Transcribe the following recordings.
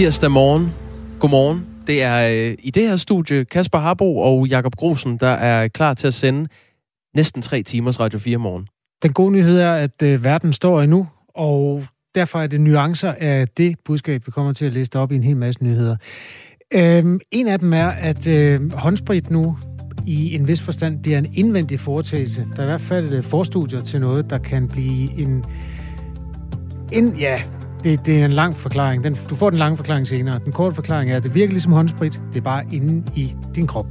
tirsdag morgen. Godmorgen. Det er i det her studie Kasper Harbo og Jakob Grusen, der er klar til at sende næsten 3 timers Radio 4 morgen. Den gode nyhed er, at verden står endnu, og derfor er det nuancer af det budskab, vi kommer til at læse op i en hel masse nyheder. En af dem er, at håndsprit nu i en vis forstand bliver en indvendig foretagelse. Der er i hvert fald forstudier til noget, der kan blive en ja, det er en lang forklaring. Du får den lange forklaring senere. Den korte forklaring er, at det virker ligesom håndsprit. Det er bare inde i din krop.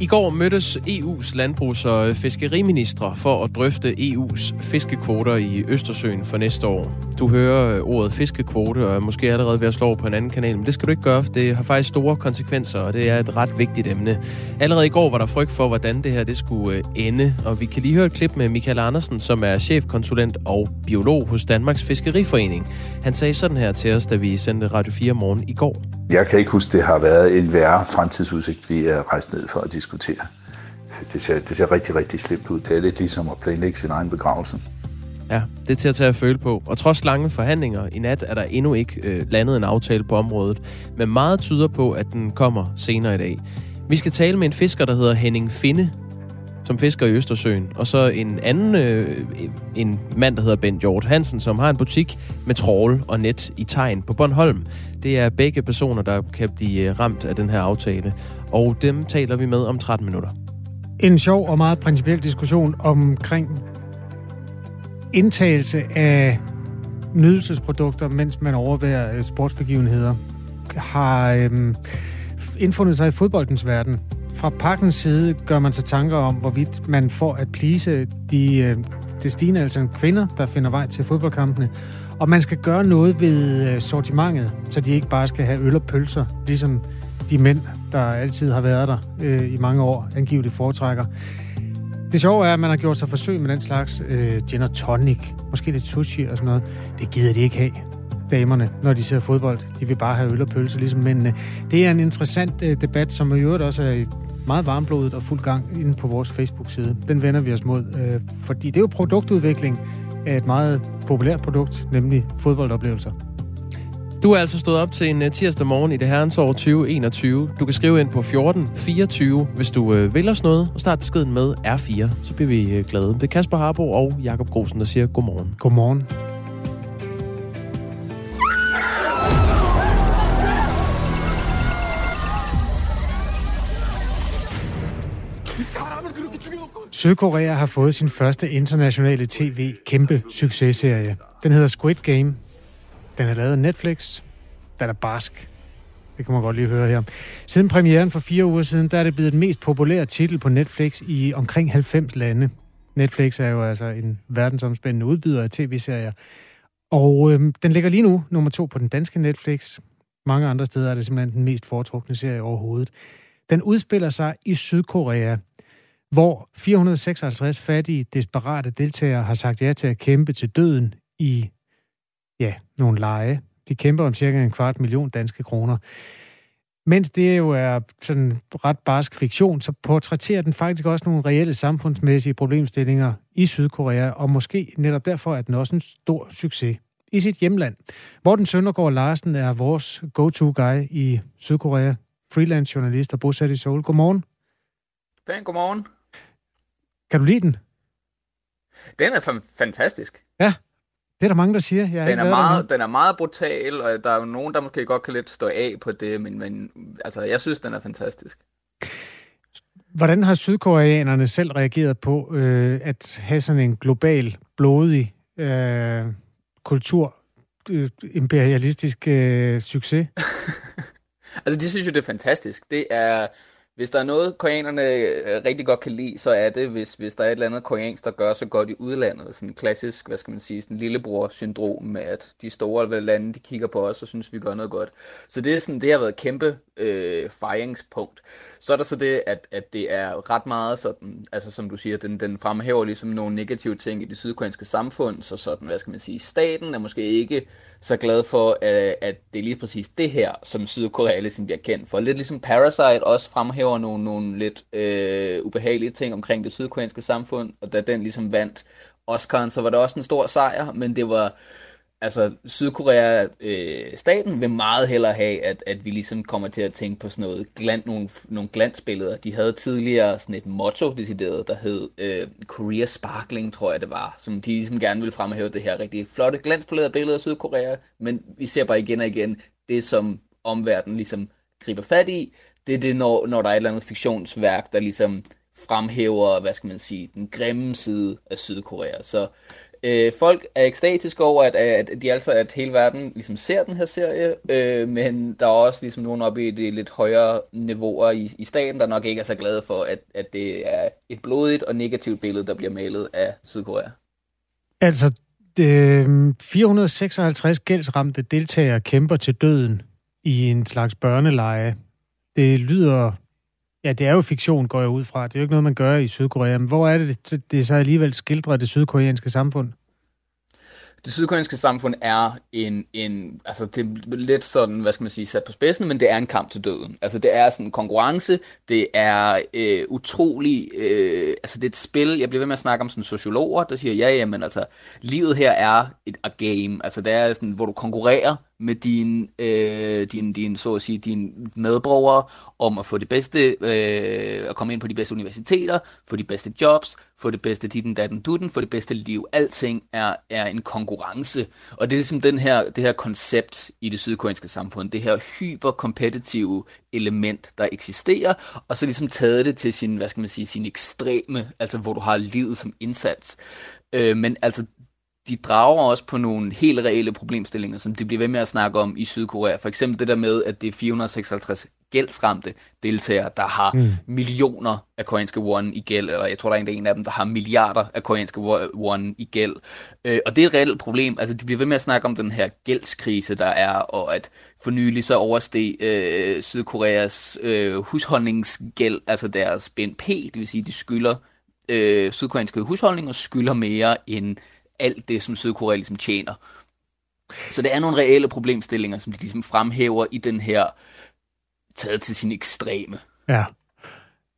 I går mødtes EU's landbrugs- og fiskeriministre for at drøfte EU's fiskekvoter i Østersøen for næste år. Du hører ordet fiskekvote, og måske allerede ved at slå over på en anden kanal, men det skal du ikke gøre, for det har faktisk store konsekvenser, og det er et ret vigtigt emne. Allerede i går var der frygt for, hvordan det her det skulle ende, og vi kan lige høre et klip med Michael Andersen, som er chefkonsulent og biolog hos Danmarks Fiskeriforening. Han sagde sådan her til os, da vi sendte Radio 4 morgen i går. Jeg kan ikke huske, det har været en værre fremtidsudsigt, vi er rejst ned for at diskutere. Det ser rigtig, rigtig slemt ud. Det er lidt ligesom at planlægge sin egen begravelse. Ja, det er til at tage at føle på. Og trods lange forhandlinger i nat er der endnu ikke landet en aftale på området, men meget tyder på, at den kommer senere i dag. Vi skal tale med en fisker, der hedder Henning Finde, som fisker i Østersøen, og så en anden en mand, der hedder Ben Hjort Hansen, som har en butik med trawl og net i Tegn på Bornholm. Det er begge personer, der kan blive ramt af den her aftale, og dem taler vi med om 13 minutter. En sjov og meget principiel diskussion omkring indtagelse af nydelsesprodukter, mens man overværer sportsbegivenheder, har indfundet sig i fodboldens verden. Fra parkens side gør man sig tanker om, hvorvidt man får at please det stigende, altså kvinder, der finder vej til fodboldkampene. Og man skal gøre noget ved sortimentet, så de ikke bare skal have øl og pølser, ligesom de mænd, der altid har været der i mange år, angiveligt foretrækker. Det sjove er, at man har gjort sig forsøg med den slags gin og tonic, måske lidt sushi og sådan noget. Det gider de ikke have, damerne, når de ser fodbold. De vil bare have øl og pølser, ligesom mændene. Det er en interessant debat, som i øvrigt også er meget varmblodet og fuld gang inde på vores Facebook-side. Den vender vi os mod, fordi det er jo produktudvikling af et meget populært produkt, nemlig fodboldoplevelser. Du er altså stået op til en tirsdag morgen i det herrens år 2021. Du kan skrive ind på 1424, hvis du vil os noget, og start beskeden med R4, så bliver vi glade. Det er Kasper Harbo og Jakob Grosen, der siger godmorgen. Godmorgen. Sydkorea har fået sin første internationale tv-kæmpe successerie. Den hedder Squid Game. Den er lavet af Netflix. Den er barsk. Det kan man godt lige høre her. Siden premieren for 4 uger siden, der er det blevet den mest populære titel på Netflix i omkring 90 lande. Netflix er jo altså en verdensomspændende udbyder af tv-serier. Og den ligger lige nu nummer 2 på den danske Netflix. Mange andre steder er det simpelthen den mest foretrukne serie overhovedet. Den udspiller sig i Sydkorea, hvor 456 fattige, desperate deltagere har sagt ja til at kæmpe til døden i, ja, nogle lege. De kæmper om cirka 250.000 danske kroner. Mens det jo er sådan ret barsk fiktion, så portrætterer den faktisk også nogle reelle samfundsmæssige problemstillinger i Sydkorea, og måske netop derfor er den også en stor succes i sit hjemland. Morten Søndergaard Larsen er vores go-to-guy i Sydkorea, freelance journalist og bosat i Seoul. Godmorgen. Godmorgen. Kan du lide den? Den er fantastisk. Ja, det er der mange, der siger. Den er meget brutal, og der er jo nogen, der måske godt kan lidt stå af på det, men altså, jeg synes, den er fantastisk. Hvordan har sydkoreanerne selv reageret på at have sådan en global, blodig kulturimperialistisk succes? Altså, de synes jo, det er fantastisk. Det er... Hvis der er noget, koreanerne rigtig godt kan lide, så er det, hvis der er et eller andet koreansk, der gør så godt i udlandet. Sådan klassisk, hvad skal man sige, sådan lillebror-syndrom med, at de store lande, de kigger på os og synes, vi gør noget godt. Så det er sådan, det har været et kæmpe fejringspunkt. Så er der så det, at det er ret meget sådan, altså som du siger, den fremhæver ligesom nogle negative ting i det sydkoreanske samfund, så sådan, hvad skal man sige, staten er måske ikke så glad for, at det er lige præcis det her, som Sydkorea ligesom bliver kendt for. Lidt ligesom Parasite også fremhæver nogle lidt ubehagelige ting omkring det sydkoreanske samfund, og da den ligesom vandt Oscar'en, så var det også en stor sejr, men det var altså Sydkorea-staten vil meget hellere have, at vi ligesom kommer til at tænke på sådan noget nogle glansbilleder. De havde tidligere sådan et motto decideret, der hed Korea Sparkling, tror jeg det var, som de ligesom gerne ville fremhæve, det her rigtig flotte glansbilleder af Sydkorea, men vi ser bare igen og igen det, som omverdenen ligesom griber fat i. Det er det, når der er et eller andet fiktionsværk, der ligesom fremhæver, hvad skal man sige, den grimme side af Sydkorea. Så folk er ekstatiske over, at hele verden ligesom ser den her serie, men der er også ligesom nogen oppe i de lidt højere niveauer i staten, der nok ikke er så glade for, at det er et blodigt og negativt billede, der bliver malet af Sydkorea. Altså, 456 gældsramte deltagere kæmper til døden i en slags børneleje. Det lyder... Ja, det er jo fiktion, går jeg ud fra. Det er jo ikke noget, man gør i Sydkorea. Men hvor er det så alligevel skildrer det sydkoreanske samfund? Det sydkoreanske samfund er altså det er lidt sådan, hvad skal man sige, sat på spidsen, men det er en kamp til døden. Altså det er sådan en konkurrence, det er utrolig, altså det er et spil. Jeg bliver ved med at snakke om sådan sociologer, der siger, ja, men altså livet her er a game. Altså det er sådan, hvor du konkurrerer med dine så at sige, dine medborgere om at få det bedste, at komme ind på de bedste universiteter, få de bedste jobs, få det bedste ditten, datten, dutten, få det bedste liv. Alting er en konkurrence, og det er ligesom det her koncept i det sydkoreanske samfund, det her hyperkompetitive element, der eksisterer, og så ligesom taget det til sin, hvad skal man sige, sin ekstreme, altså hvor du har livet som indsats. Men altså de drager også på nogle helt reelle problemstillinger, som de bliver ved med at snakke om i Sydkorea. For eksempel det der med, at det er 456 gældsramte deltagere, der har millioner af koreanske won i gæld, eller jeg tror, der er en af dem, der har milliarder af koreanske won i gæld. Og det er et reelt problem. Altså, de bliver ved med at snakke om den her gældskrise, der er, og at for nylig så oversteg Sydkoreas husholdningsgæld, altså deres BNP, det vil sige, de skylder sydkoreanske husholdninger, skylder mere end alt det, som Sydkorea ligesom tjener. Så det er nogle reelle problemstillinger, som de ligesom fremhæver i den her taget til sin ekstreme. Ja.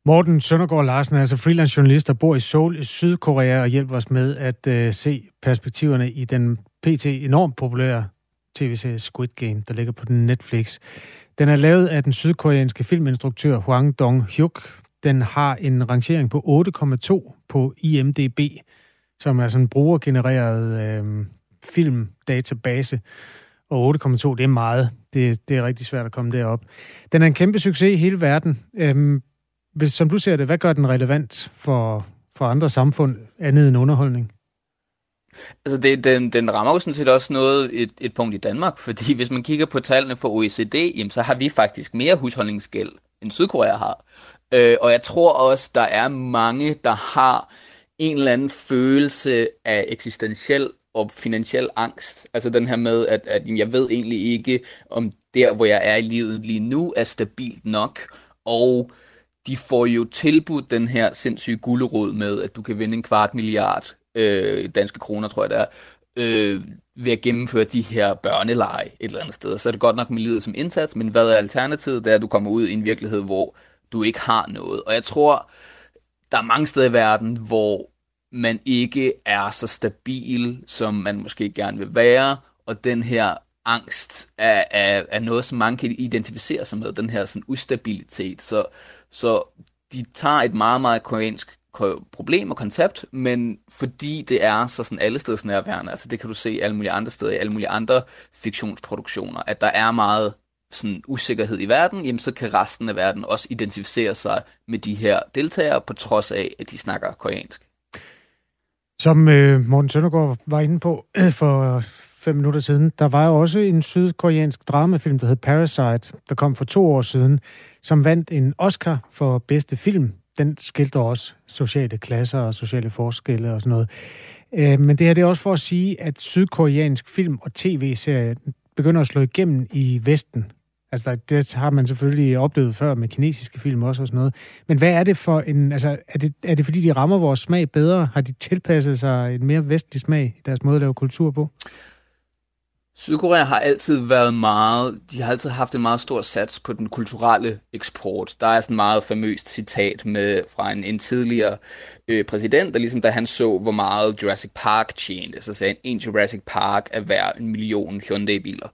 Morten Søndergaard Larsen er altså freelance journalist, der bor i Seoul i Sydkorea, og hjælper os med at se perspektiverne i den pt. Enormt populære tv-serie Squid Game, der ligger på Netflix. Den er lavet af den sydkoreanske filminstruktør Hwang Dong-hyuk. Den har en rangering på 8,2 på IMDb, som er sådan en brugergenereret filmdatabase. Og 8,2, det er meget. Det er rigtig svært at komme derop. Den er en kæmpe succes i hele verden. Som du ser det, hvad gør den relevant for andre samfund, andet end underholdning? Altså den rammer jo sådan set også noget et punkt i Danmark, fordi hvis man kigger på tallene for OECD, jamen, så har vi faktisk mere husholdningsgæld, end Sydkorea har. Og jeg tror også, der er mange, der har en eller anden følelse af eksistentiel og finansiel angst. Altså den her med, at jeg ved egentlig ikke, om der, hvor jeg er i livet lige nu, er stabilt nok. Og de får jo tilbudt den her sindssyge gulerod med, at du kan vinde 250 million danske kroner, tror jeg det er, ved at gennemføre de her børneleje et eller andet sted. Så er det godt nok med livet som indsats, men hvad er alternativet? Det er, at du kommer ud i en virkelighed, hvor du ikke har noget. Og jeg tror, der er mange steder i verden, hvor man ikke er så stabil, som man måske gerne vil være, og den her angst er noget, som mange kan identificere sig med, den her sådan ustabilitet. Så de tager et meget, meget koreansk problem og koncept, men fordi det er så sådan alle steds nærværende, altså det kan du se alle mulige andre steder, i alle mulige andre fiktionsproduktioner, at der er meget sådan usikkerhed i verden, jamen så kan resten af verden også identificere sig med de her deltagere, på trods af, at de snakker koreansk. Som Morten Søndergaard var inde på for 5 minutter siden, der var jo også en sydkoreansk dramafilm, der hed Parasite, der kom for 2 år siden, som vandt en Oscar for bedste film. Den skildrer også sociale klasser og sociale forskelle og sådan noget. Men det her, det er også for at sige, at sydkoreansk film og tv-serier begynder at slå igennem i Vesten. Altså, det har man selvfølgelig oplevet før med kinesiske film også og sådan noget. Men hvad er det for en... Altså, er det fordi, de rammer vores smag bedre? Har de tilpasset sig en mere vestlig smag i deres måde at lave kultur på? Sydkorea har altid været meget, de har altid haft en meget stor sats på den kulturelle eksport. Der er sådan et meget famøst citat med fra en tidligere præsident, der ligesom da han så, hvor meget Jurassic Park tjente, så sagde en Jurassic Park er værd 1 million Hyundai-biler.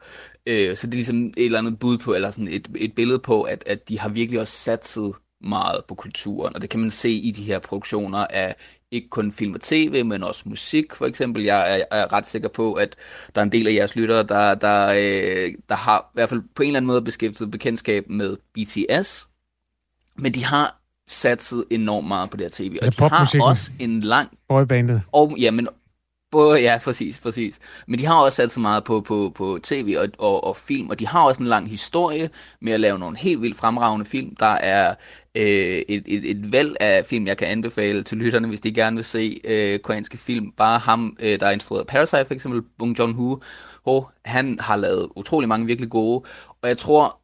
Så det er ligesom et eller andet bud på, eller sådan et billede på, at de har virkelig også satset meget på kulturen, og det kan man se i de her produktioner af ikke kun film og tv, men også musik for eksempel. Jeg er ret sikker på, at der er en del af jeres lyttere, der har i hvert fald på en eller anden måde beskæftiget bekendtskab med BTS, men de har satset enormt meget på det her tv, og altså de har også en lang... Boybandet. Og, ja, men... Ja, præcis. Men de har også satset meget på tv og film, og de har også en lang historie med at lave nogle helt vildt fremragende film. Der er et væld af film, jeg kan anbefale til lytterne, hvis de gerne vil se koreanske film. Bare ham, der er instrueret Parasite for eksempel, Bong Joon-ho, han har lavet utrolig mange virkelig gode, og jeg tror,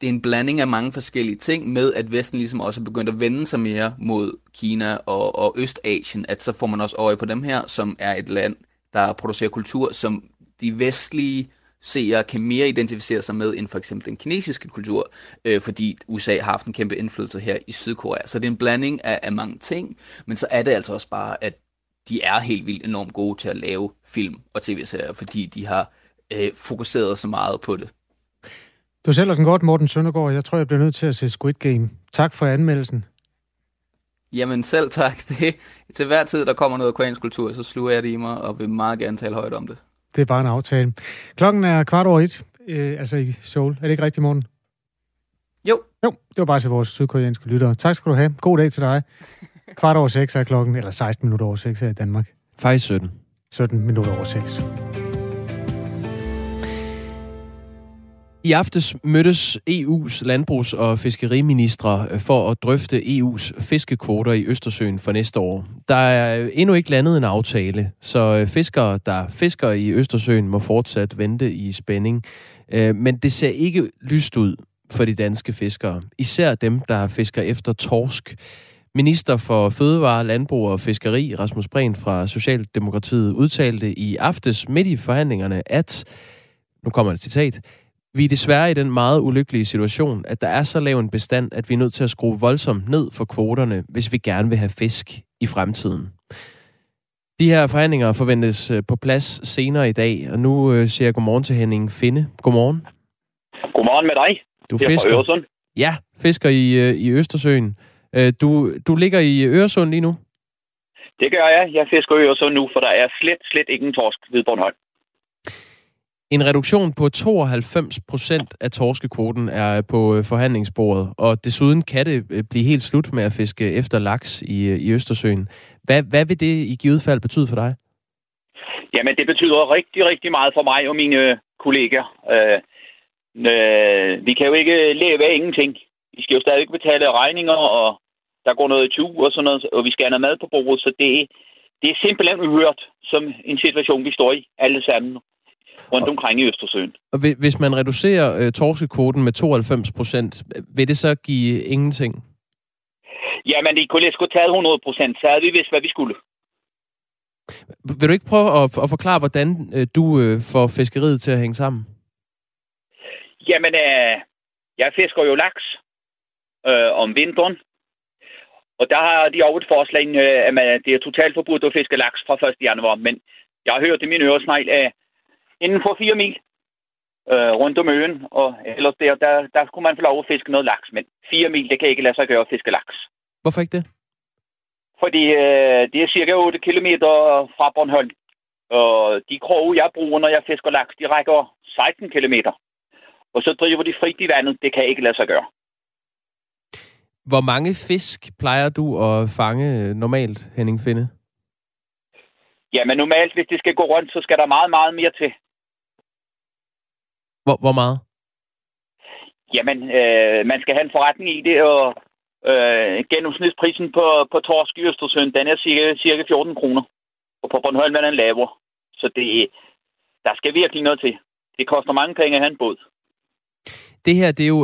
det er en blanding af mange forskellige ting med, at Vesten ligesom også er begyndt at vende sig mere mod Kina og Østasien, at så får man også øje på dem her, som er et land, der producerer kultur, som de vestlige seere kan mere identificere sig med end for eksempel den kinesiske kultur, fordi USA har haft en kæmpe indflydelse her i Sydkorea. Så det er en blanding af mange ting, men så er det altså også bare, at de er helt vildt enormt gode til at lave film og tv-serier, fordi de har fokuseret så meget på det. Du sælger den godt, Morten Søndergaard. Jeg tror, jeg bliver nødt til at se Squid Game. Tak for anmeldelsen. Jamen selv tak. Til hver tid, der kommer noget koreansk kultur, så sluger jeg det i mig, og vil meget gerne tale højt om det. Det er bare en aftale. 1:15, altså i Seoul. Er det ikke rigtigt, Morten? Jo, det var bare til vores sydkoreanske lyttere. Tak skal du have. God dag til dig. 6:15 er klokken, eller 6:16 her i Danmark. Faktisk 17. 17:17. I aftes mødtes EU's landbrugs- og fiskeriministre for at drøfte EU's fiskekvoter i Østersøen for næste år. Der er endnu ikke landet en aftale, så fiskere, der fisker i Østersøen, må fortsat vente i spænding. Men det ser ikke lyst ud for de danske fiskere, især dem, der fisker efter torsk. Minister for Fødevare, Landbrug og Fiskeri, Rasmus Prehn fra Socialdemokratiet, udtalte i aftes midt i forhandlingerne, at, nu kommer et citat, vi er desværre i den meget ulykkelige situation, at der er så lav en bestand, at vi er nødt til at skrue voldsomt ned for kvoterne, hvis vi gerne vil have fisk i fremtiden. De her forhandlinger forventes på plads senere i dag, og nu siger jeg godmorgen til Henning Finde. Godmorgen. Godmorgen med dig. Du fisker. Jeg er fra Øresund. Ja, fisker i Østersøen. Du ligger i Øresund lige nu? Det gør jeg. Jeg fisker i Øresund nu, for der er slet ingen torsk ved Bornholm. En reduktion på 92% af torskekvoten er på forhandlingsbordet, og desuden kan det blive helt slut med at fiske efter laks i Østersøen. Hvad vil det i givet fald betyde for dig? Jamen, det betyder rigtig, rigtig meget for mig og mine kolleger. Vi kan jo ikke leve af ingenting. Vi skal jo stadig betale regninger, og der går noget i tur og sådan noget, og vi skal have noget mad på bordet, så det er simpelthen uhørt, som en situation, vi står i alle sammen rundt omkring i Østersøen. Og hvis man reducerer torskekvoten med 92%, vil det så give ingenting? Jamen, det kunne lige skulle tage 100%, så havde vi vidst, hvad vi skulle. Vil du ikke prøve at forklare, hvordan du får fiskeriet til at hænge sammen? Jamen, jeg fisker jo laks om vinteren, og der har de over et forslag, at det er totalt forbudt at fiske laks fra 1. januar, men jeg har hørt i min øresnegl af inden for 4 mil rundt om øen, og ellers der skulle man få lov at fiske noget laks, men 4 mil, det kan ikke lade sig gøre at fiske laks. Hvorfor ikke det? Fordi det er cirka 8 kilometer fra Bornholm, og de kroge, jeg bruger, når jeg fisker laks, de rækker 16 kilometer, og så driver de frit i vandet, det kan ikke lade sig gøre. Hvor mange fisk plejer du at fange normalt, Henning Finde? Ja, men normalt, hvis det skal gå rundt, så skal der meget, meget mere til. Hvor meget? Jamen, man skal have en forretning i det, og gennemsnitsprisen på torsk i Østersøen, den er cirka 14 kroner. Og på Bornholm er den lavere. Så der skal virkelig noget til. Det koster mange penge at have en båd. Det her, det er jo,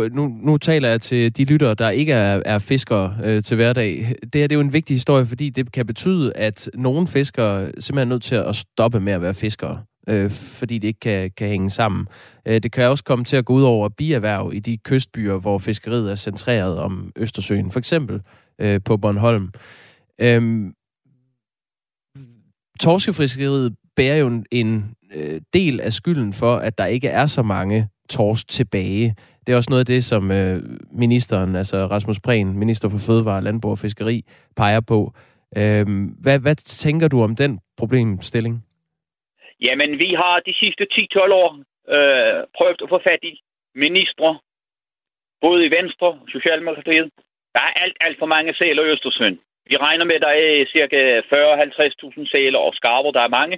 nu taler jeg til de lyttere, der ikke er fiskere til hverdag. Det her, det er jo en vigtig historie, fordi det kan betyde, at nogle fiskere simpelthen er nødt til at stoppe med at være fiskere. fordi det ikke kan hænge sammen. Det kan også komme til at gå ud over bierhverv i de kystbyer, hvor fiskeriet er centreret om Østersøen, for eksempel på Bornholm. Torskefiskeriet bærer jo en del af skylden for, at der ikke er så mange torsk tilbage. Det er også noget af det, som ministeren, altså Rasmus Prehn, minister for Fødevare, Landbrug og Fiskeri, peger på. Hvad tænker du om den problemstilling? Jamen, vi har de sidste 10-12 år prøvet at få fat i ministre, både i Venstre og Socialdemokratiet. Der er alt for mange sæler i Østersøen. Vi regner med, at der er cirka 40-50.000 sæler og skarver, der er mange.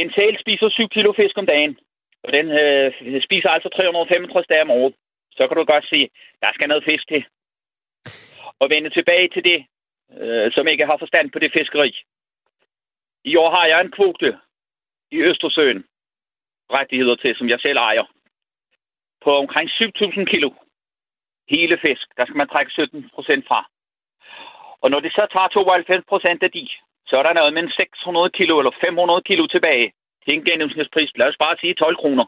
En sæl spiser 7 kilo fisk om dagen, og den spiser altså 365 dage om året. Så kan du godt sige, at der skal noget fisk til. Og vende tilbage til det, som ikke har forstand på det fiskeri. I år har jeg en kvote i Østersøen, rettigheder til, som jeg selv ejer, på omkring 7.000 kilo hele fisk. Der skal man trække 17% fra. Og når det så tager 92% af de, så er der noget mellem 600 kilo eller 500 kilo tilbage til en gennemsnitspris. Lad os bare sige 12 kroner.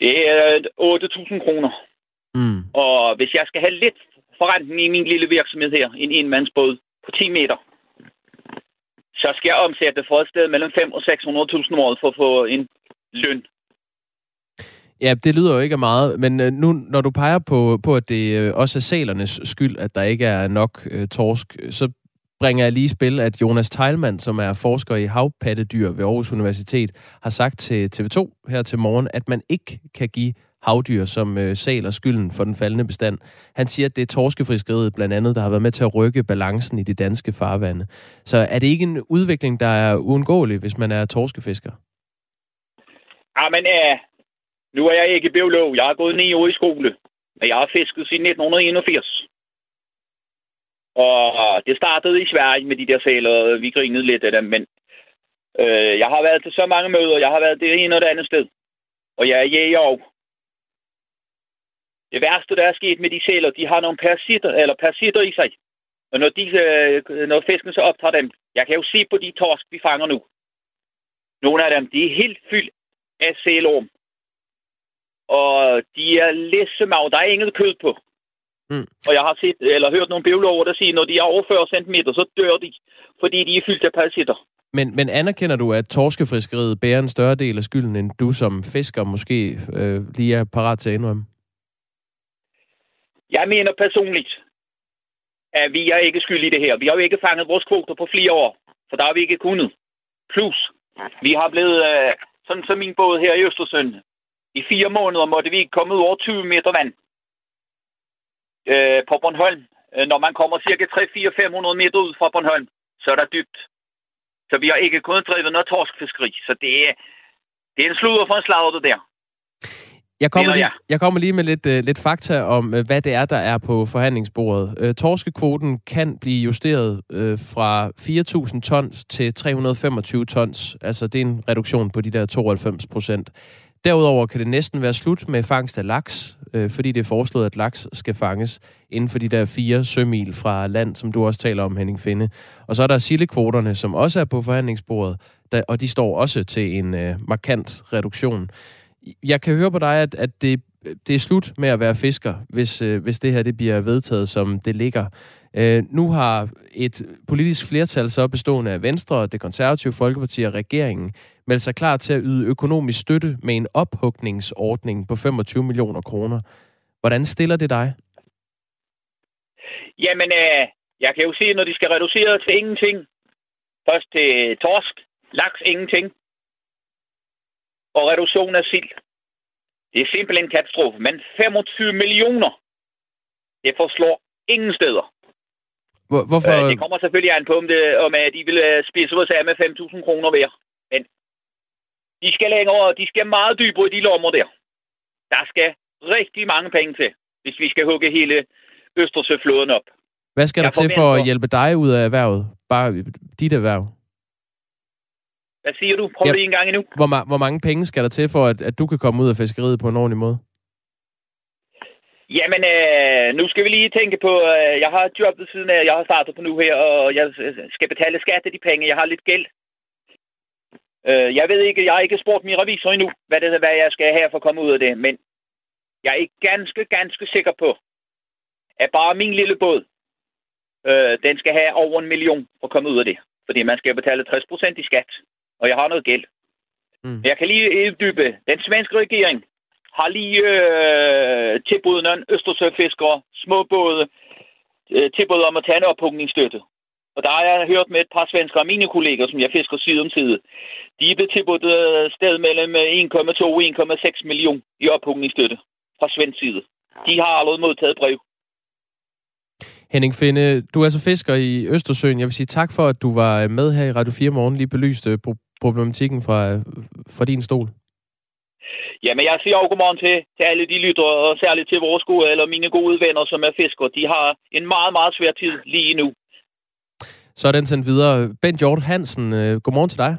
Det er 8.000 kroner. Mm. Og hvis jeg skal have lidt forrentning i min lille virksomhed her, en enmandsbåd på 10 meter, så skal jeg omsætte for et sted mellem 5 og 600.000 år for at få en løn. Ja, det lyder jo ikke meget, men nu, når du peger på at det også er sælernes skyld, at der ikke er nok torsk, så bringer jeg lige i spil, at Jonas Teilmann, som er forsker i havpattedyr ved Aarhus Universitet, har sagt til TV2 her til morgen, at man ikke kan give havdyr som sæler skylden for den faldende bestand. Han siger, at det er torskefiskeriet blandt andet, der har været med til at rykke balancen i de danske farvande. Så er det ikke en udvikling, der er uundgåelig, hvis man er torskefisker? Jamen, nu er jeg ikke biolog. Jeg har gået 9 år i skole, og jeg har fisket siden 1981. Og det startede i Sverige med de der sæler, vi grinede lidt af dem, men jeg har været til så mange møder, jeg har været det ene og det andet sted, og jeg er jæger også. Det værste, der er sket med de sæler, de har nogle parasitter i sig. Og når fisken så optager dem, jeg kan jo se på de torsk, vi fanger nu. Nogle af dem, de er helt fyldt af sælorm. Og de er læssemag, der er intet kød på. Mm. Og jeg har hørt nogle biologer, der siger, når de er over 40 cm, så dør de, fordi de er fyldt af parasitter. Men anerkender du, at torskefiskeriet bærer en større del af skylden, end du som fisker måske lige er parat til at indrømme? Jeg mener personligt, at vi er ikke skyld i det her. Vi har jo ikke fanget vores kvoter på flere år, for der har vi ikke kunnet. Plus, vi har blevet, sådan som min båd her i Østersøen, i 4 måneder måtte vi ikke komme ud over 20 meter vand på Bornholm. Når man kommer cirka 300-500 meter ud fra Bornholm, så er der dybt. Så vi har ikke kun drevet noget torskfiskeri, så det er en sludder for en slagter der. Jeg kommer lige med lidt fakta om, hvad det er, der er på forhandlingsbordet. Torskekvoten kan blive justeret fra 4.000 tons til 325 tons. Altså, det er en reduktion på de der 92%. Derudover kan det næsten være slut med fangst af laks, fordi det er foreslået, at laks skal fanges inden for de der 4 sømil fra land, som du også taler om, Henning Finde. Og så er der sillekvoterne, som også er på forhandlingsbordet, og de står også til en markant reduktion. Jeg kan høre på dig, at det er slut med at være fisker, hvis det her det bliver vedtaget, som det ligger. Nu har et politisk flertal så bestående af Venstre, Det Konservative Folkeparti og regeringen meldt sig klar til at yde økonomisk støtte med en ophugningsordning på 25 millioner kroner. Hvordan stiller det dig? Jamen, jeg kan jo se, når de skal reducere til ingenting. Først til torsk, laks, ingenting. Og reduktion af sild. Det er simpelthen en katastrofe. Men 25 millioner, det forslår ingen steder. Hvorfor? Det kommer selvfølgelig an på, om at de vil spise os af med 5.000 kroner hver. Men de skal længere, de skal meget dybere i de lommer der. Der skal rigtig mange penge til, hvis vi skal hugge hele Østersøflåden op. Hvad skal der til for at hjælpe dig ud af erhvervet? Bare dit erhverv? Hvad siger du? Prøv det en gang endnu. Hvor mange penge skal der til for, at du kan komme ud af fiskeriet på en ordentlig måde? Jamen, nu skal vi lige tænke på, jeg har et job ved siden af, jeg har startet på nu her, og jeg skal betale skat af de penge. Jeg har lidt gæld. Jeg ved ikke, jeg har ikke spurgt min revisor endnu, hvad jeg skal have for at komme ud af det, men jeg er ganske sikker på, at bare min lille båd, den skal have over 1 million for at komme ud af det. Fordi man skal betale 60% i skat, og jeg har noget gæld. Mm. Jeg kan lige uddybe. Den svenske regering har lige tilbudt nogle østersøfiskere, små både, tilbudt om at tage en ophugningsstøtte. Og der har jeg hørt med et par svenskere af mine kolleger, som jeg fisker side om side. De er blevet tilbudt sted mellem 1,2 og 1,6 million i ophugningsstøtte fra svensk side. De har allerede modtaget brev. Henning Finde, du er så fisker i Østersøen. Jeg vil sige tak for, at du var med her i Radio 4 Morgen, lige belyste problematikken fra din stol. Jamen, jeg siger også godmorgen til alle de lyttere, og særligt til vores gode eller mine gode venner, som er fiskere. De har en meget, meget svær tid lige nu. Så er den sendt videre. Ben Hjort Hansen, godmorgen til dig.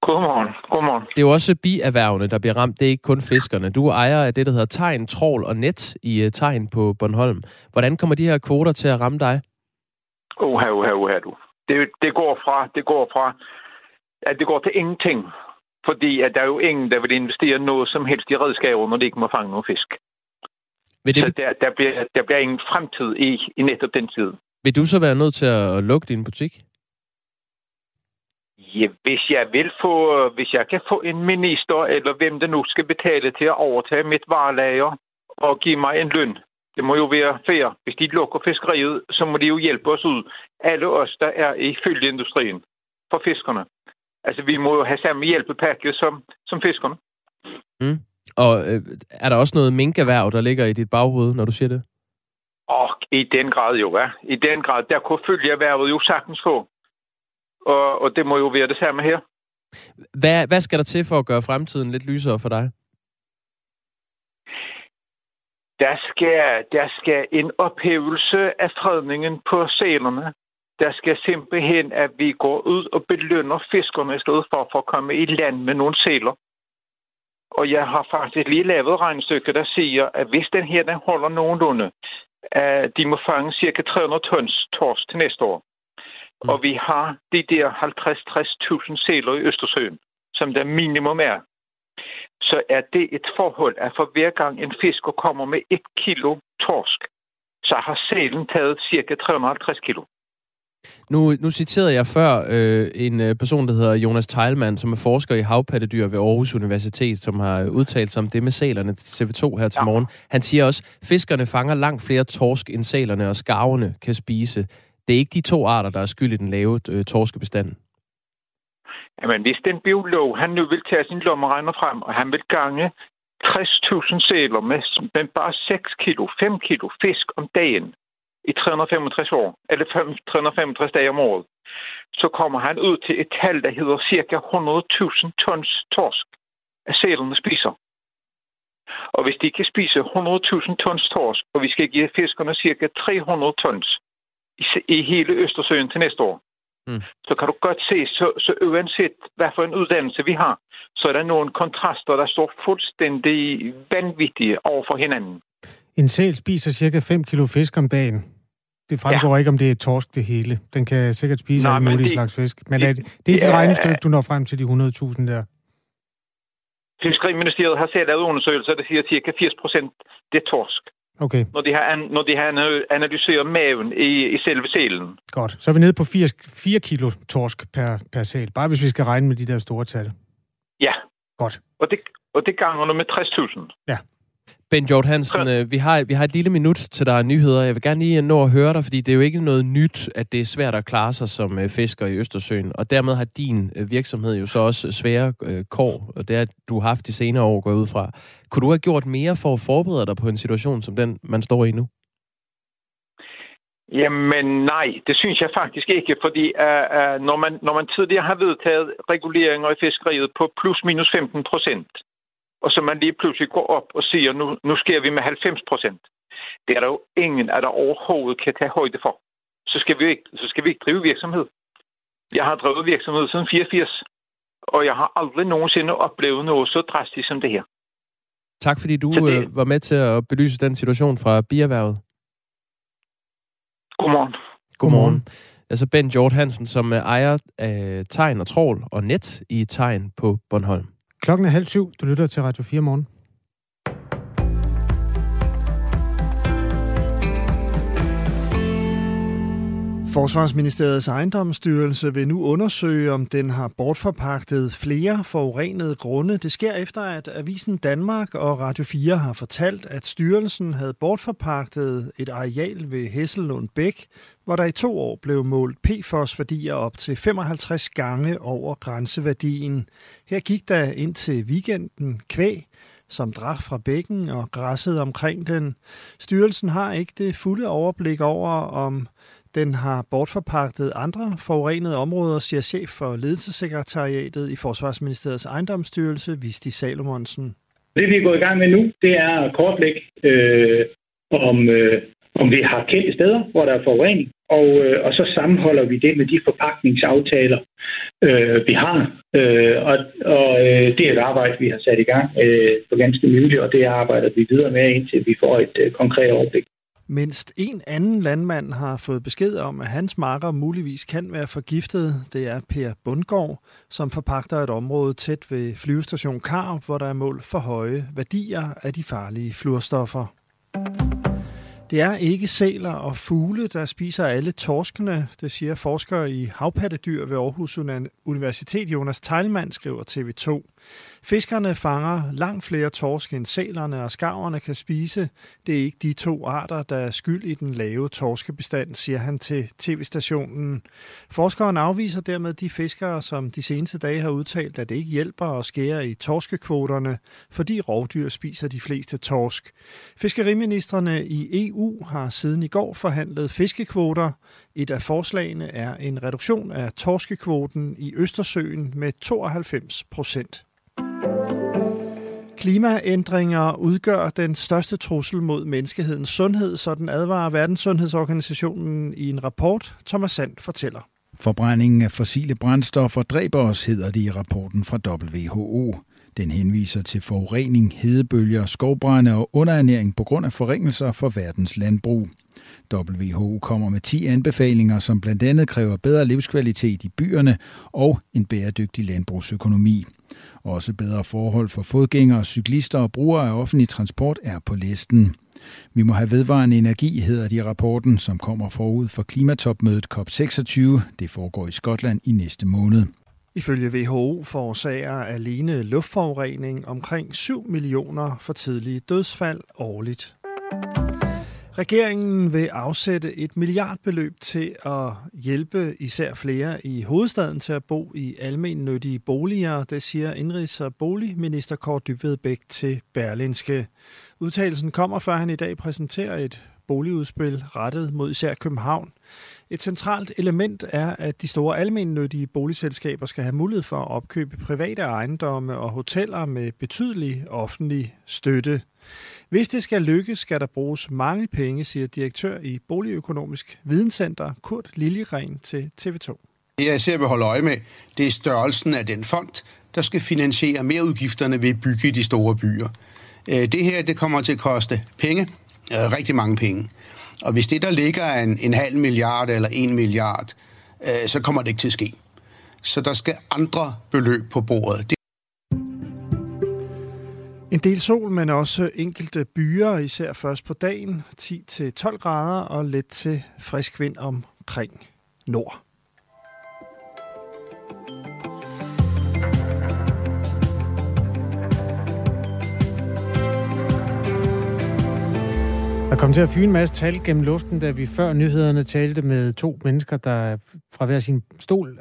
Godmorgen. Det er jo også bierhvervene, der bliver ramt. Det er ikke kun fiskerne. Du ejer af det, der hedder Tegn, Trål og Net i Tegn på Bornholm. Hvordan kommer de her kvoter til at ramme dig? Oha, du. Det går til ingenting. Fordi at der er jo ingen, der vil investere noget som helst i redskaber, når de ikke må fange nogen fisk. Så der bliver ingen fremtid i netop den tid. Vil du så være nødt til at lukke din butik? Ja, hvis jeg kan få en minister, eller hvem der nu skal betale til at overtage mit varelager og give mig en løn. Det må jo være fair. Hvis de lukker fiskeriet, så må de jo hjælpe os ud. Alle os, der er i følgeindustrien for fiskerne. Altså, vi må jo have samme hjælpepakke som fiskerne. Mm. Og er der også noget minkerhverv, der ligger i dit baghoved, når du siger det? Og i den grad jo, ja. I den grad, der kunne følgeerhvervet jo sagtens få. Og det må jo være det samme her. Hvad skal der til for at gøre fremtiden lidt lysere for dig? Der skal en ophævelse af fredningen på sælerne. Der skal simpelthen, at vi går ud og belønner fiskerne i stedet for at komme i land med nogle sæler. Og jeg har faktisk lige lavet regnestykker, der siger, at hvis den her den holder nogenlunde, at de må fange cirka 300 tons torsk til næste år. Mm. Og vi har de der 50-60.000 sæler i Østersøen, som der minimum er. Så er det et forhold, at for hver gang en fisker kommer med 1 kilo torsk, så har sælen taget cirka 350 kilo. Nu citerede jeg før en person, der hedder Jonas Teilmann, som er forsker i havpattedyr ved Aarhus Universitet, som har udtalt sig om det med sælerne til TV2 her til morgen. Han siger også, at fiskerne fanger langt flere torsk, end sælerne og skarverne kan spise. Det er ikke de to arter, der er skyld i den lave torskebestand. Jamen, hvis den biolog, han nu vil tage sin lommeregner frem, og han vil gange 60.000 sæler med bare 5 kilo fisk om dagen, i 365 år, eller 365 dage om året, så kommer han ud til et tal, der hedder cirka 100.000 tons torsk, at sælerne spiser. Og hvis de kan spise 100.000 tons torsk, og vi skal give fiskerne cirka 300 tons i hele Østersøen til næste år, så kan du godt se, så uanset hvad for en uddannelse vi har, så er der nogle kontraster, der står fuldstændig vanvittige over for hinanden. En sæl spiser cirka 5 kilo fisk om dagen. Det fremgår ikke, om det er torsk det hele. Den kan sikkert spise alle mulige slags fisk. Men det er dit regnestykke, du når frem til de 100.000 der. Fiskeriministeriet har selv lavet undersøgelser, der siger, at cirka 80% det er torsk. Okay. Når de har analyseret maven i selve sælen. Godt. Så er vi nede på 4 kilo torsk per sæl. Bare hvis vi skal regne med de der store tal. Ja. Godt. Og det ganger nu med 60.000. Ja. Ben Hjort Hansen, vi har et lille minut til der er nyheder. Jeg vil gerne lige nå at høre dig, fordi det er jo ikke noget nyt, at det er svært at klare sig som fisker i Østersøen. Og dermed har din virksomhed jo så også svære kår, og det er, du har haft de senere år gået ud fra. Kunne du have gjort mere for at forberede dig på en situation som den, man står i nu? Jamen nej, det synes jeg faktisk ikke, fordi når man tidligere har vedtaget reguleringer i fiskeriet på plus minus 15%, og så man lige pludselig går op og siger, nu sker vi med 90%. Det er der jo ingen, at der overhovedet kan tage højde for. Så skal vi ikke drive virksomhed. Jeg har drevet virksomhed siden 84, og jeg har aldrig nogensinde oplevet noget så drastisk som det her. Tak fordi du var med til at belyse den situation fra bierhvervet. Godmorgen. Altså Ben Hjort Hansen, som ejer Tegn og Trål og Net i Tegn på Bornholm. 6:30. Du lytter til Radio 4 morgen. Forsvarsministeriets ejendomsstyrelse vil nu undersøge, om den har bortforpagtet flere forurenede grunde. Det sker efter, at Avisen Danmark og Radio 4 har fortalt, at styrelsen havde bortforpagtet et areal ved Hesselund Bæk, hvor der i 2 år blev målt PFOS-værdier op til 55 gange over grænseværdien. Her gik der indtil weekenden kvæg, som drak fra bækken og græsset omkring den. Styrelsen har ikke det fulde overblik over, om den har bortforpagtet andre forurenede områder, siger chef for ledelsessekretariatet i Forsvarsministeriets ejendomsstyrelse, Visti Salomonsen. Det vi er gået i gang med nu, det er at kortlægge, om vi har kendte steder, hvor der er forurening, og så sammenholder vi det med de forpagtningsaftaler, vi har. Det er et arbejde, vi har sat i gang på ganske nylig, og det arbejder vi videre med, indtil vi får et konkret overblik. Mindst en anden landmand har fået besked om, at hans marker muligvis kan være forgiftet. Det er Per Bundgaard, som forpagter et område tæt ved flyvestation Karup, hvor der er mål for høje værdier af de farlige fluorstoffer. Det er ikke sæler og fugle, der spiser alle torskene, det siger forsker i havpattedyr ved Aarhus Universitet, Jonas Teilmann, skriver TV2. Fiskerne fanger langt flere torsk end sælerne og skarverne kan spise. Det er ikke de 2 arter, der er skyld i den lave torskebestand, siger han til tv-stationen. Forskeren afviser dermed de fiskere, som de seneste dage har udtalt, at det ikke hjælper at skære i torskekvoterne, fordi rovdyr spiser de fleste torsk. Fiskeriministerne i EU har siden i går forhandlet fiskekvoter. Et af forslagene er en reduktion af torskekvoten i Østersøen med 92%. Klimaændringer udgør den største trussel mod menneskehedens sundhed, sådan advarer Verdenssundhedsorganisationen i en rapport. Thomas Sand fortæller. Forbrændingen af fossile brændstoffer dræber os, hedder det i rapporten fra WHO. Den henviser til forurening, hedebølger, skovbrande og underernæring på grund af forringelser for verdens landbrug. WHO kommer med 10 anbefalinger, som blandt andet kræver bedre livskvalitet i byerne og en bæredygtig landbrugsøkonomi. Også bedre forhold for fodgængere, cyklister og brugere af offentlig transport er på listen. Vi må have vedvarende energi, hedder det i rapporten, som kommer forud for klimatopmødet COP26. Det foregår i Skotland i næste måned. Ifølge WHO forårsager alene luftforurening omkring 7 millioner for tidlige dødsfald årligt. Regeringen vil afsætte et milliardbeløb til at hjælpe især flere i hovedstaden til at bo i almennyttige boliger, det siger indenrigs- og boligminister Kaare Dybvad til Berlingske. Udtalelsen kommer, før han i dag præsenterer et boligudspil rettet mod især København. Et centralt element er, at de store almennyttige boligselskaber skal have mulighed for at opkøbe private ejendomme og hoteller med betydelig offentlig støtte. Hvis det skal lykkes, skal der bruges mange penge, siger direktør i Boligøkonomisk Videnscenter Kurt Liljegren til TV2. Det jeg især vil holde øje med, det er størrelsen af den fond, der skal finansiere merudgifterne ved at bygge i de store byer. Det her det kommer til at koste penge, rigtig mange penge. Og hvis det der ligger en 0,5 milliard eller 1 milliard, så kommer det ikke til at ske. Så der skal andre beløb på bordet. En del sol, men også enkelte byer, især først på dagen. 10-12 grader og lidt til frisk vind omkring nord. Der kom til at fyre en masse tal gennem luften, da vi før nyhederne talte med 2 mennesker, der fra hver sin stol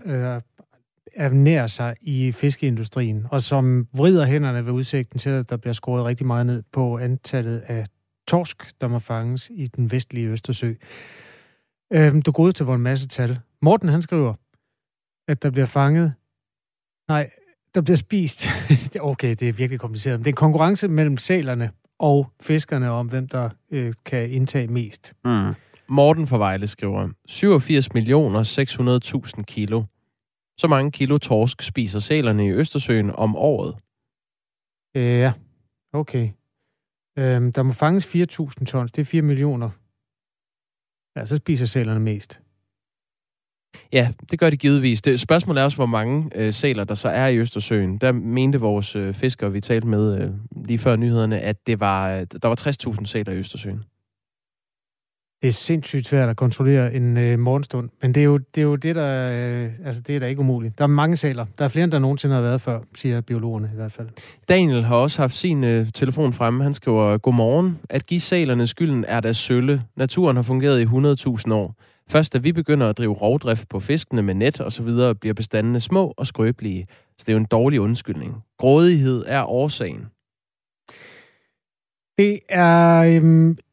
ernærer sig i fiskeindustrien, og som vrider hænderne ved udsigten til, at der bliver skåret rigtig meget ned på antallet af torsk, der må fanges i den vestlige Østersø. Du godeste var en masse tal. Morten, han skriver, at der bliver fanget... Nej, der bliver spist. Okay, det er virkelig kompliceret. Men det er en konkurrence mellem sælerne og fiskerne om, hvem der kan indtage mest. Mm. Morten fra Vejle skriver, 87.600.000 kilo. Så mange kilo torsk spiser sælerne i Østersøen om året. Ja, okay. Der må fanges 4.000 tons. Det er 4 millioner. Ja, så spiser sælerne mest. Ja, det gør de givetvis. Spørgsmålet er også, hvor mange sæler der så er i Østersøen. Der mente vores fiskere, vi talte med lige før nyhederne, at der var 60.000 sæler i Østersøen. Det er sindssygt svært at kontrollere en morgenstund, men det er da ikke umuligt. Der er mange sæler. Der er flere, end der nogensinde har været før, siger biologerne i hvert fald. Daniel har også haft sin telefon fremme. Han skriver, godmorgen. At give sælerne skylden er da sølle. Naturen har fungeret i 100.000 år. Først da vi begynder at drive rovdrift på fiskene med net og så videre, bliver bestandene små og skrøbelige. Så det er jo en dårlig undskyldning. Grådighed er årsagen. Det er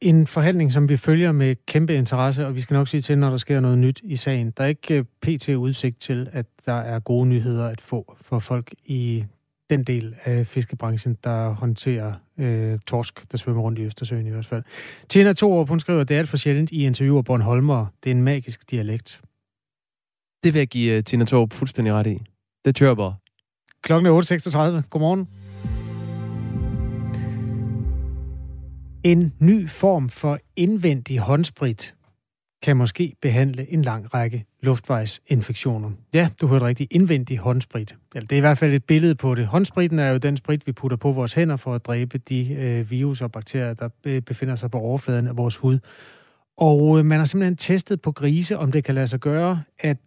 en forhandling, som vi følger med kæmpe interesse, og vi skal nok sige til, når der sker noget nyt i sagen. Der er ikke pt. Udsigt til, at der er gode nyheder at få for folk i den del af fiskebranchen, der håndterer torsk, der svømmer rundt i Østersøen i hvert fald. Tina Thorup, hun skriver, at det er alt for sjældent i interviewer bornholmere. Det er en magisk dialekt. Det vil jeg give Tina Thorup fuldstændig ret i. Det tør bare. Klokken er 8.36. Godmorgen. En ny form for indvendig håndsprit kan måske behandle en lang række luftvejsinfektioner. Ja, du hørte rigtigt, indvendig håndsprit. Det er i hvert fald et billede på det. Håndspritten er jo den sprit, vi putter på vores hænder for at dræbe de virus og bakterier, der befinder sig på overfladen af vores hud. Og man har simpelthen testet på grise, om det kan lade sig gøre at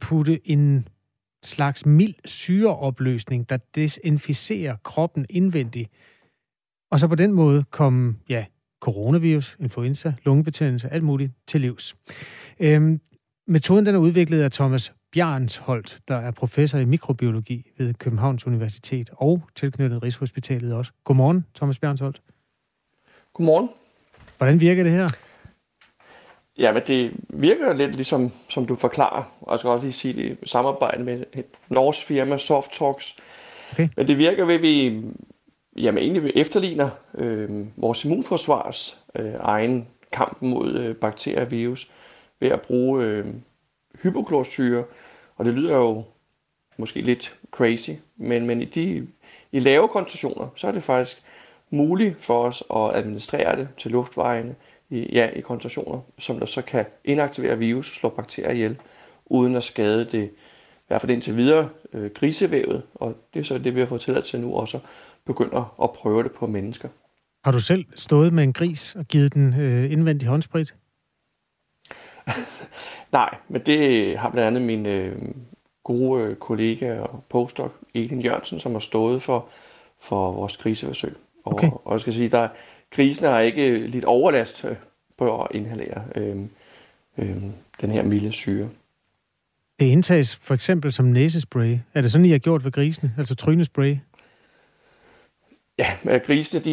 putte en slags mild syreopløsning, der desinficerer kroppen indvendigt. Og så på den måde kom, coronavirus, influenza, lungebetændelse, alt muligt til livs. Metoden den er udviklet af Thomas Bjarnsholt, der er professor i mikrobiologi ved Københavns Universitet og tilknyttet Rigshospitalet også. Godmorgen, Thomas Bjarnsholt. Godmorgen. Hvordan virker det her? Ja, men det virker lidt ligesom, som du forklarer, og jeg skal også lige sige det i samarbejde med et norsk firma, Softox. Okay. Men det virker ved, at vi... Jamen egentlig efterligner vores immunforsvars egen kamp mod bakterier og virus ved at bruge hypoklorsyre, og det lyder jo måske lidt crazy, men i lave koncentrationer, så er det faktisk muligt for os at administrere det til luftvejene i koncentrationer, som der så kan inaktivere virus og slå bakterier ihjel, uden at skade det, i hvert fald indtil videre, grisevævet, og det er så det, vi har fået tilladelse til nu også, begynder at prøve det på mennesker. Har du selv stået med en gris og givet den indvendig håndsprit? Nej, men det har blandt andet min gode kollega og postdoc, Elin Jørgensen, som har stået for vores griseforsøg. Okay. Og jeg skal sige, at grisene har ikke lidt overlast på at inhalere den her milde syre. Det indtages for eksempel som næsespray. Er det sådan, I har gjort ved grisene? Altså trynespray? Ja, grisene,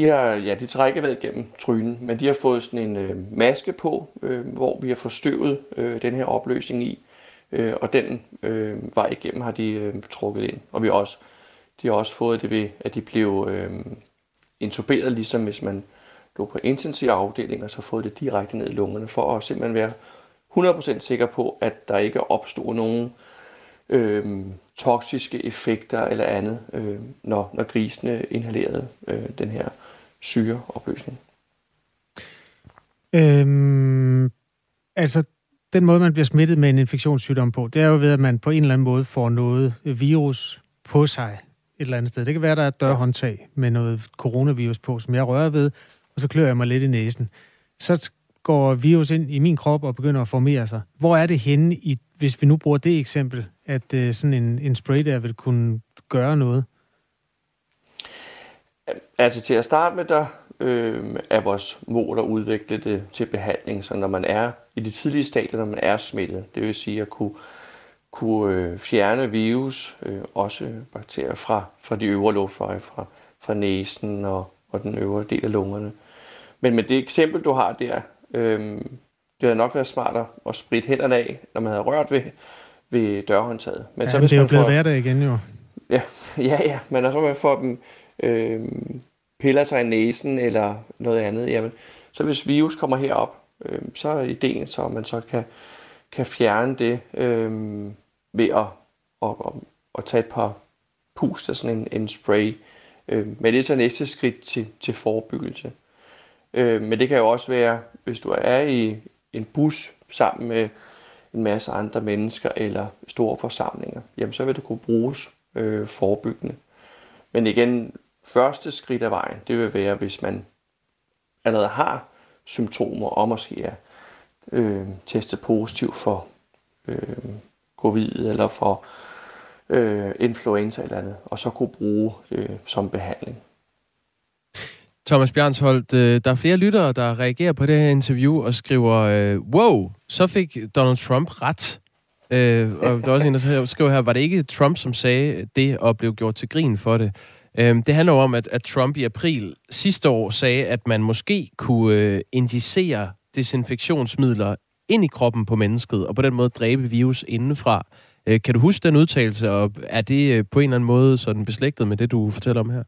de trækker vejret gennem trynen, men de har fået sådan en maske på, hvor vi har forstøvet den her opløsning i, og den vej igennem har de trukket ind. Og de har også fået det ved, at de blev intuberet, ligesom hvis man lå på intensiv afdeling, og så fået det direkte ned i lungerne, for at simpelthen være 100% sikker på, at der ikke opstod nogen toksiske effekter eller andet, når grisene inhalerede den her syreopløsning. Altså, den måde, man bliver smittet med en infektionssygdom på, det er jo ved, at man på en eller anden måde får noget virus på sig et eller andet sted. Det kan være, der er et dørhåndtag med noget coronavirus på, som jeg rører ved, og så klør jeg mig lidt i næsen. Så går virus ind i min krop og begynder at formere sig. Hvor er det henne, hvis vi nu bruger det eksempel, at sådan en spray der vil kunne gøre noget? Altså til at starte med, der er vores mål at udvikle det til behandling, så når man er i de tidlige stadier, når man er smittet, det vil sige at kunne fjerne virus, også bakterier fra de øvre luftveje, fra næsen og den øvre del af lungerne. Men med det eksempel, du har der, det havde nok været smartere at spritte hænderne af, når man havde rørt ved dørhåndtaget. Men så, det er jo blevet hverdag igen, jo. Ja, men når man får dem piller sig i næsen eller noget andet, jamen, så hvis virus kommer herop, så er ideen så, at man så kan fjerne det ved at tage et par pust af sådan en spray. Men det er så næste skridt til forebyggelse. Men det kan jo også være, hvis du er i en bus sammen med en masse andre mennesker eller store forsamlinger, jamen så vil det kunne bruges forebyggende. Men igen, første skridt af vejen, det vil være, hvis man allerede har symptomer og måske er testet positiv for covid eller for influenza eller andet, og så kunne bruge det som behandling. Thomas Bjarnsholt, der er flere lyttere, der reagerer på det her interview og skriver, wow, så fik Donald Trump ret. Og der er også en, der skriver her, var det ikke Trump, som sagde det og blev gjort til grin for det? Det handler om, at Trump i april sidste år sagde, at man måske kunne injicere desinfektionsmidler ind i kroppen på mennesket, og på den måde dræbe virus indenfra. Kan du huske den udtalelse, og er det på en eller anden måde sådan beslægtet med det, du fortæller om her?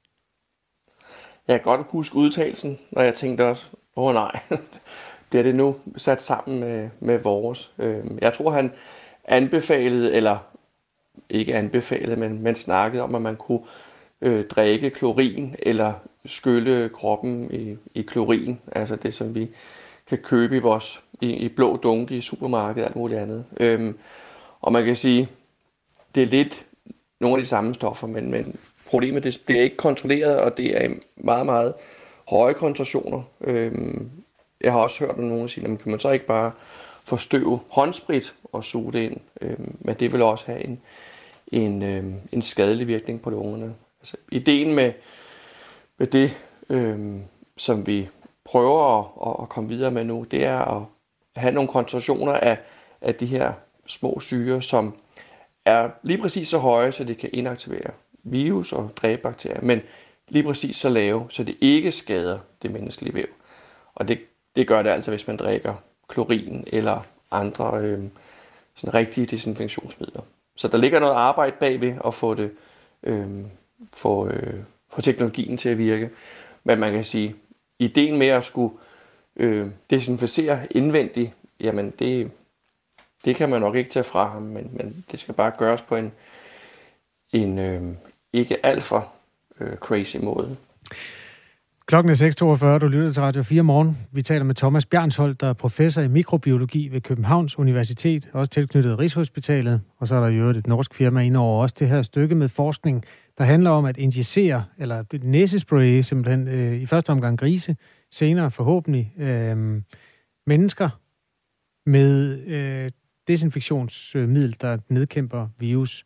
Jeg kan godt huske udtalelsen, og jeg tænkte også, nej, bliver det nu sat sammen med vores? Jeg tror, han anbefalede, eller ikke anbefalede, men man snakkede om, at man kunne drikke klorin, eller skylle kroppen i klorin, altså det, som vi kan købe i blå dunke i supermarkedet og alt muligt andet. Og man kan sige, det er lidt nogle af de samme stoffer, men problemet, det bliver ikke kontrolleret, og det er meget, meget høje koncentrationer. Jeg har også hørt om nogen sige, kan man så ikke bare få støv håndsprit og suge det ind? Men det vil også have en skadelig virkning på lungerne. Altså, ideen med det, som vi prøver at komme videre med nu, det er at have nogle koncentrationer af de her små syre, som er lige præcis så høje, så det kan inaktivere virus og dræbe bakterier, men lige præcis så lave, så det ikke skader det menneskelige væv. Og det gør det altså, hvis man drikker klorin eller andre sådan rigtige desinfektionsmidler. Så der ligger noget arbejde bagved at få det, få teknologien til at virke. Men man kan sige, ideen med at skulle desinficere indvendigt, jamen det kan man nok ikke tage fra ham, men det skal bare gøres på en ikke alt for crazy måde. Klokken er 6:42, du lytter til Radio 4 Morgen. Vi taler med Thomas Bjarnsholt, der er professor i mikrobiologi ved Københavns Universitet, også tilknyttet Rigshospitalet, og så er der jo et norsk firma indover også det her stykke med forskning, der handler om at injicere, eller næsespray simpelthen, i første omgang grise, senere forhåbentlig mennesker med desinfektionsmiddel, der nedkæmper virus.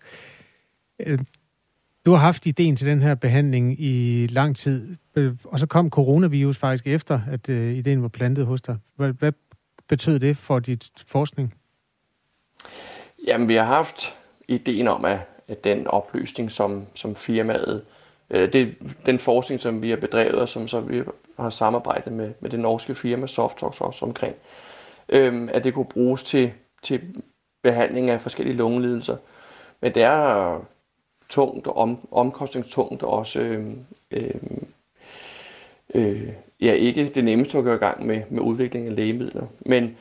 Du har haft ideen til den her behandling i lang tid, og så kom coronavirus faktisk efter, at ideen var plantet hos dig. Hvad betød det for dit forskning? Jamen, vi har haft ideen om, at den oplysning, som firmaet, den forskning, som vi har bedrevet, og som så vi har samarbejdet med det norske firma Softox også omkring, at det kunne bruges til behandling af forskellige lungelidelser. Men det er tungt og omkostningstungt, og også ikke det nemmeste at gå i gang med udvikling af lægemidler. Men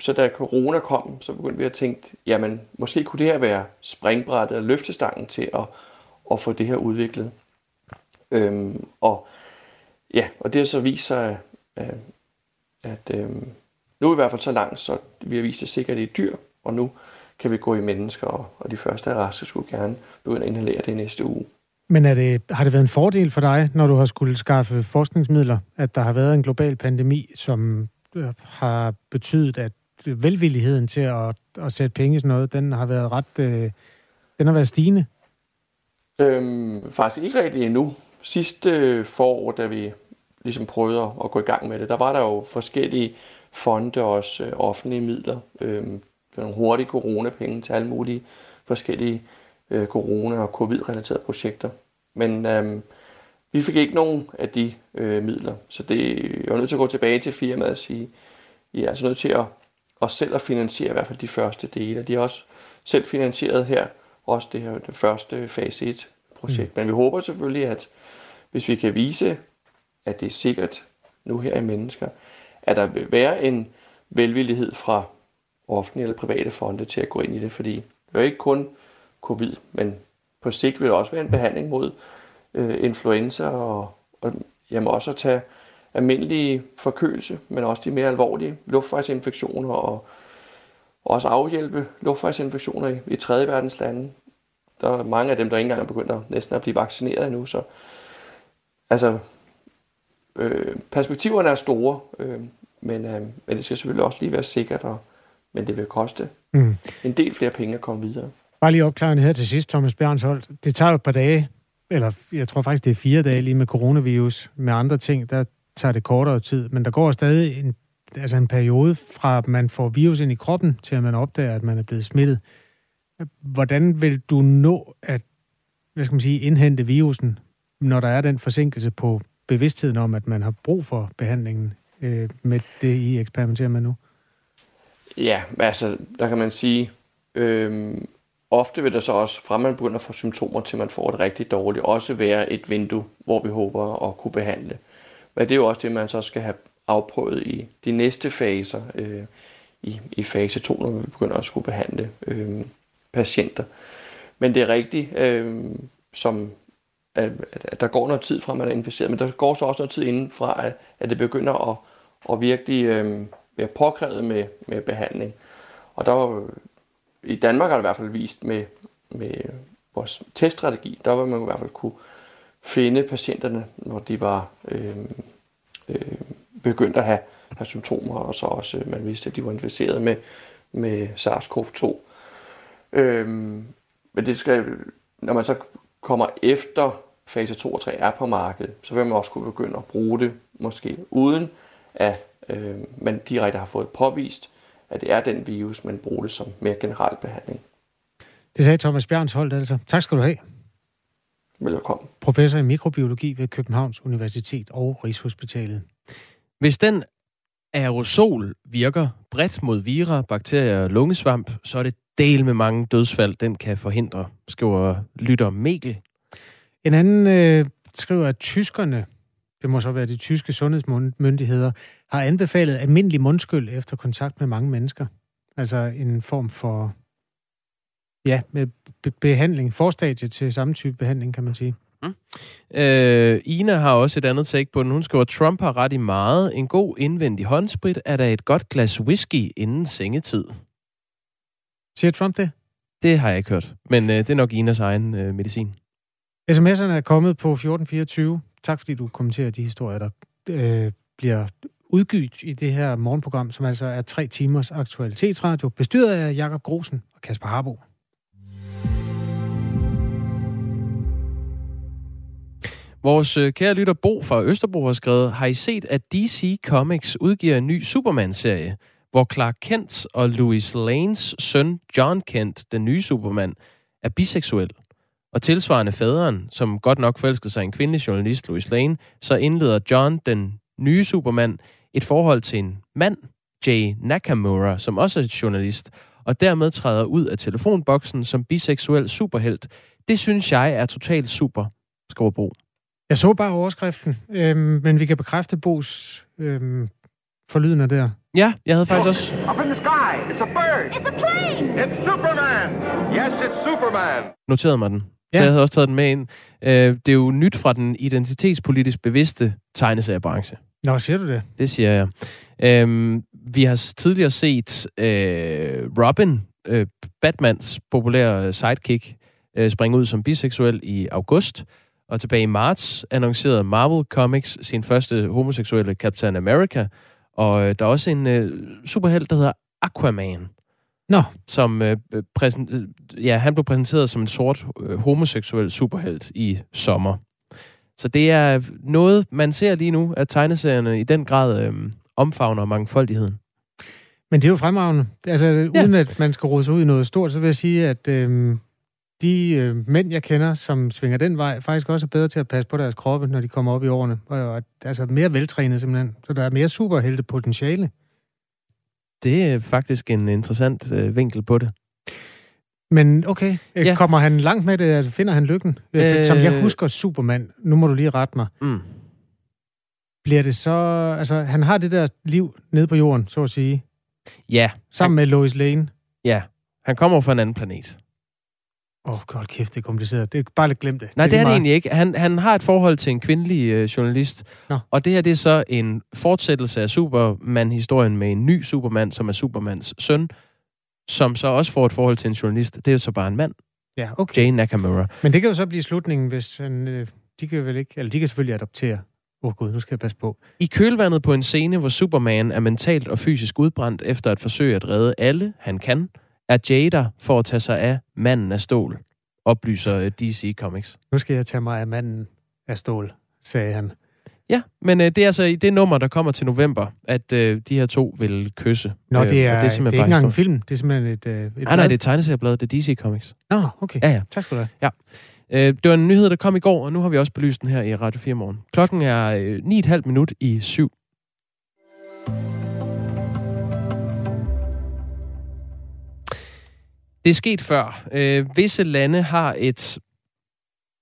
så da corona kom, så begyndte vi at tænke, jamen måske kunne det her være springbrættet og løftestangen til at få det her udviklet. Og det har så vist sig, at nu er vi i hvert fald så langt, så vi har vist det sikkert i dyr, og nu kan vi gå i mennesker, og de første af raske skulle gerne begynde at inhalere det næste uge. Men har det været en fordel for dig, når du har skulle skaffe forskningsmidler, at der har været en global pandemi, som har betydet, at velvilligheden til at sætte penge i sådan noget, den har været ret stigende? Faktisk ikke rigtig endnu. Sidste forår, da vi ligesom prøvede at gå i gang med det, der var der jo forskellige fonde, også offentlige midler, nogle hurtige coronapenge til alle mulige forskellige corona- og covid-relaterede projekter. Men vi fik ikke nogen af de midler, så jeg var nødt til at gå tilbage til firmaet og sige, I er altså nødt til at selv at finansiere i hvert fald de første dele. De har også selv finansieret her, også det her det første fase 1-projekt. Men vi håber selvfølgelig, at hvis vi kan vise, at det er sikkert nu her i mennesker, at der vil være en velvillighed fra offentlige eller private fonde til at gå ind i det, fordi det er ikke kun covid, men på sigt vil det også være en behandling mod influenza og jamen også at tage almindelige forkølelse, men også de mere alvorlige luftvejsinfektioner og, og også afhjælpe luftvejsinfektioner i tredje verdens lande. Der er mange af dem, der ikke engang er begyndt at, næsten at blive vaccineret endnu, så altså perspektiverne er store, men det skal selvfølgelig også lige være sikkert, men det vil koste en del flere penge at komme videre. Bare lige opklarende her til sidst, Thomas Bjarnsholt. Det tager jo et par dage, eller jeg tror faktisk, det er 4 dage lige med coronavirus, med andre ting, der tager det kortere tid, men der går stadig en periode fra, at man får virus ind i kroppen, til at man opdager, at man er blevet smittet. Hvordan vil du nå at indhente virusen, når der er den forsinkelse på bevidstheden om, at man har brug for behandlingen med det, I eksperimenterer med nu? Ja, der kan man sige, ofte vil der så også, fra man begynder at få symptomer, til man får et rigtig dårligt, også være et vindue, hvor vi håber at kunne behandle. Men det er jo også det, man så skal have afprøvet i de næste faser, i fase 2, når vi begynder at skulle behandle patienter. Men det er rigtigt, at der går noget tid fra, man er inficeret, men der går så også noget tid inden fra, at det begynder at virkelig være påkrævet med behandling. Og der var, i Danmark har det i hvert fald vist med vores teststrategi, der vil man i hvert fald kunne finde patienterne, når de var begyndt at have symptomer, og så også, man vidste, at de var inficeret med SARS-CoV-2. Men det skal, når man så kommer efter fase 2 og 3 er på markedet, så vil man også kunne begynde at bruge det, måske uden at man direkte har fået påvist, at det er den virus, man bruger det som mere generel behandling. Det sagde Thomas Bjarnsholt altså. Tak skal du have. Velkommen. Professor i mikrobiologi ved Københavns Universitet og Rigshospitalet. Hvis den aerosol virker bredt mod vira, bakterier og lungesvamp, så er det del med mange dødsfald, den kan forhindre, skriver lytter Mikkel. En anden skriver, at tyskerne, det må så være de tyske sundhedsmyndigheder, har anbefalet almindelig mundskyld efter kontakt med mange mennesker. Altså en form for med behandling, forstadie til samme type behandling, kan man sige. Ina har også et andet take på den. Hun skriver, at Trump har ret i meget. En god indvendig håndsprit er da et godt glas whisky inden sengetid. Siger Trump det? Det har jeg ikke hørt, men det er nok Inas egen medicin. SMS'erne er kommet på 1424. Tak fordi du kommenterer de historier, der bliver udgydt i det her morgenprogram, som altså er 3 timers aktualitetsradio, bestyret af Jakob Grusen og Kasper Harbo. Vores kære lytter Bo fra Østerbro har skrevet, har I set, at DC Comics udgiver en ny Superman-serie, hvor Clark Kent og Lois Lanes søn John Kent, den nye Superman, er biseksuel. Og tilsvarende faderen, som godt nok forelskede sig en kvindelig journalist, Lois Lane, så indleder John, den nye Superman, et forhold til en mand, Jay Nakamura, som også er journalist, og dermed træder ud af telefonboksen som biseksuel superhelt. Det synes jeg er totalt super, skriver Bo. Jeg så bare overskriften, men vi kan bekræfte Bo's forlydende der. Ja, jeg havde faktisk også... Up in the sky, it's a bird. It's a plane. It's Superman. Yes, it's Superman. Noterede mig den, så jeg havde også taget den med ind. Det er jo nyt fra den identitetspolitisk bevidste tegneseriebranche. Nå, siger du det? Det siger jeg. Vi har tidligere set Robin, Batmans populære sidekick, springe ud som biseksuel i august. Og tilbage i marts annoncerede Marvel Comics sin første homoseksuelle Captain America. Og der er også en superhelt, der hedder Aquaman. Nå. Som, han blev præsenteret som en sort homoseksuel superhelt i sommer. Så det er noget, man ser lige nu, at tegneserierne i den grad omfavner mangfoldigheden. Men det er jo fremragende. Altså, uden at man skal rode sig ud i noget stort, så vil jeg sige, at... De mænd, jeg kender, som svinger den vej, faktisk også er bedre til at passe på deres kroppe, når de kommer op i årene. Og altså mere veltrænet simpelthen. Så der er mere superheltepotentiale. Det er faktisk en interessant vinkel på det. Men okay, kommer han langt med det? Finder han lykken? Som jeg husker Superman, nu må du lige rette mig. Bliver det så... Altså, han har det der liv nede på jorden, så at sige. Ja. Sammen med Lois Lane. Ja, han kommer fra en anden planet. Godt kæft, det er kompliceret. Det er bare lidt glemt det. Nej, det er det egentlig ikke. Han har et forhold til en kvindelig journalist. Nå. Og det her, det er så en fortsættelse af Superman-historien med en ny Superman, som er Supermans søn, som så også får et forhold til en journalist. Det er så bare en mand. Ja, okay. Jane Nakamura. Men det kan jo så blive slutningen, hvis han... de kan vel ikke... Eller de kan selvfølgelig adoptere. Åh gud, nu skal jeg passe på. I kølvandet på en scene, hvor Superman er mentalt og fysisk udbrændt efter et forsøg at redde alle, han kan, er Jada for at tage sig af manden af stål, oplyser DC Comics. Nu skal jeg tage mig af manden af stål, sagde han. Ja, men det er altså i det nummer, der kommer til november, at de her to vil kysse. Nå, det er ikke engang en film. Det er simpelthen et nej, det er tegneserieblad. Det er DC Comics. Nå, okay. Ja. Tak skal du have. Ja. Det var en nyhed, der kom i går, og nu har vi også belyst den her i Radio 4 morgen. Klokken er 6:09. Det er sket før. Visse lande har et,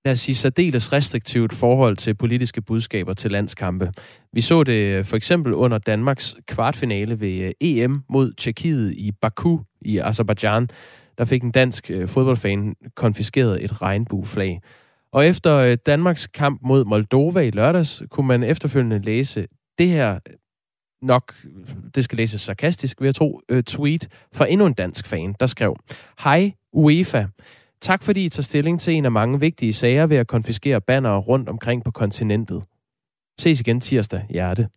lad os sige, særdeles restriktivt forhold til politiske budskaber til landskampe. Vi så det for eksempel under Danmarks kvartfinale ved EM mod Tjekkiet i Baku i Aserbajdsjan. Der fik en dansk fodboldfan konfiskeret et regnbueflag. Og efter Danmarks kamp mod Moldova i lørdags, kunne man efterfølgende læse det her, nok det skal læses sarkastisk, vil jeg tro, tweet fra endnu en dansk fan, der skrev: Hej UEFA. Tak fordi I tager stilling til en af mange vigtige sager ved at konfiskere bannere rundt omkring på kontinentet. Ses igen tirsdag, hjerte.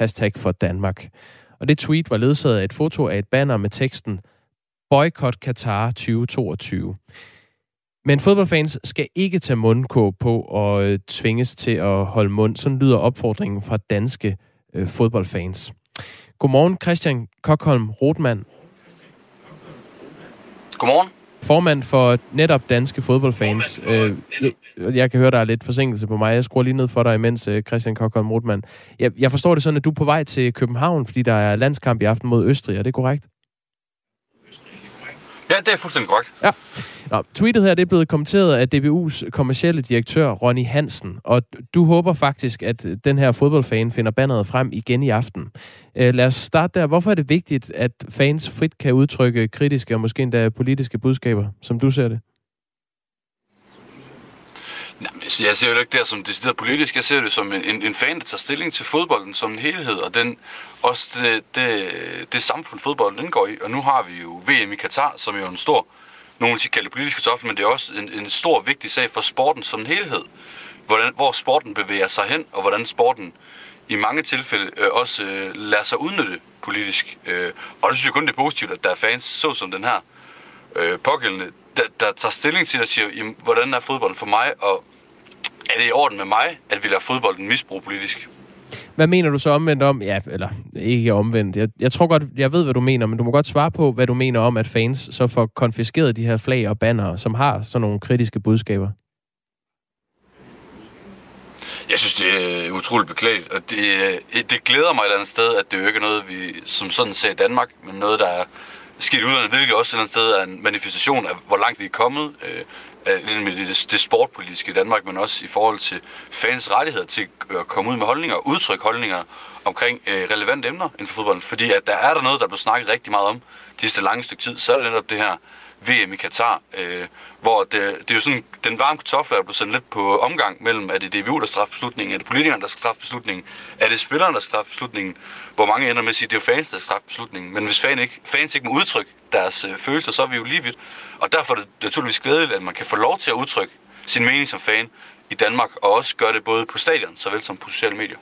Hashtag for Danmark. Og det tweet var ledsaget af et foto af et banner med teksten: Boykot Qatar 2022. Men fodboldfans skal ikke tage mundkurv på og tvinges til at holde mund. Sådan lyder opfordringen fra danske fodboldfans. Godmorgen, Christian Kokholm Rothmann. Godmorgen. Formand for netop danske fodboldfans. Jeg kan høre, der er lidt forsinkelse på mig. Jeg skruer lige ned for dig imens, Christian Kokholm Rothmann. Jeg forstår det sådan, at du er på vej til København, fordi der er landskamp i aften mod Østrig. Er det korrekt? Ja, det er fuldstændig korrekt. Ja. Nå, tweetet her, det er blevet kommenteret af DBU's kommercielle direktør, Ronny Hansen. Og du håber faktisk, at den her fodboldfan finder banneret frem igen i aften. Lad os starte der. Hvorfor er det vigtigt, at fans frit kan udtrykke kritiske og måske endda politiske budskaber, som du ser det? Jeg ser jo ikke det som decideret politisk. Jeg ser det som en fan, der tager stilling til fodbolden som en helhed, og også det samfund, fodbolden indgår i. Og nu har vi jo VM i Qatar, som jo er en stor, nogle vil kalde det politisk kartoffel, men det er også en stor, vigtig sag for sporten som en helhed. Hvor sporten bevæger sig hen, og hvordan sporten i mange tilfælde også lader sig udnytte politisk. Og det synes jeg kun, det er positivt, at der er fans, såsom den her pågældende, der tager stilling til, at siger, jamen, hvordan er fodbolden for mig, og er det i orden med mig, at vi lader fodbolden misbruge politisk? Hvad mener du så omvendt om? Ja, eller ikke omvendt. Jeg tror godt, jeg ved, hvad du mener, men du må godt svare på, hvad du mener om, at fans så får konfiskeret de her flag og bannere, som har sådan nogle kritiske budskaber. Jeg synes, det er utroligt beklageligt, og det glæder mig et eller andet sted, at det jo ikke er noget, vi som sådan ser i Danmark, men noget, der er sket udlandet, hvilket også et eller andet sted er en manifestation af, hvor langt vi er kommet med det sportpolitiske i Danmark, men også i forhold til fans rettigheder til at komme ud med holdninger og udtrykke holdninger omkring relevante emner inden for fodbolden. Fordi at der er der noget, der blev snakket rigtig meget om de sidste lange stykke tid, så er det netop det her VM i Qatar, hvor det er jo sådan, den varme kartoffel er blevet sendt lidt på omgang mellem, er det DBU, der straffer beslutningen, er det politikerne, der skal straffe beslutningen, er det spillerne, der straffer beslutningen, hvor mange ender med at sige, at det er jo fans, der straffer beslutningen. Men hvis fans ikke må udtrykke deres følelser, så er vi jo lige vidt. Og derfor er det naturligvis glædeligt, at man kan få lov til at udtrykke sin mening som fan i Danmark, og også gøre det både på stadion, såvel som på sociale medier.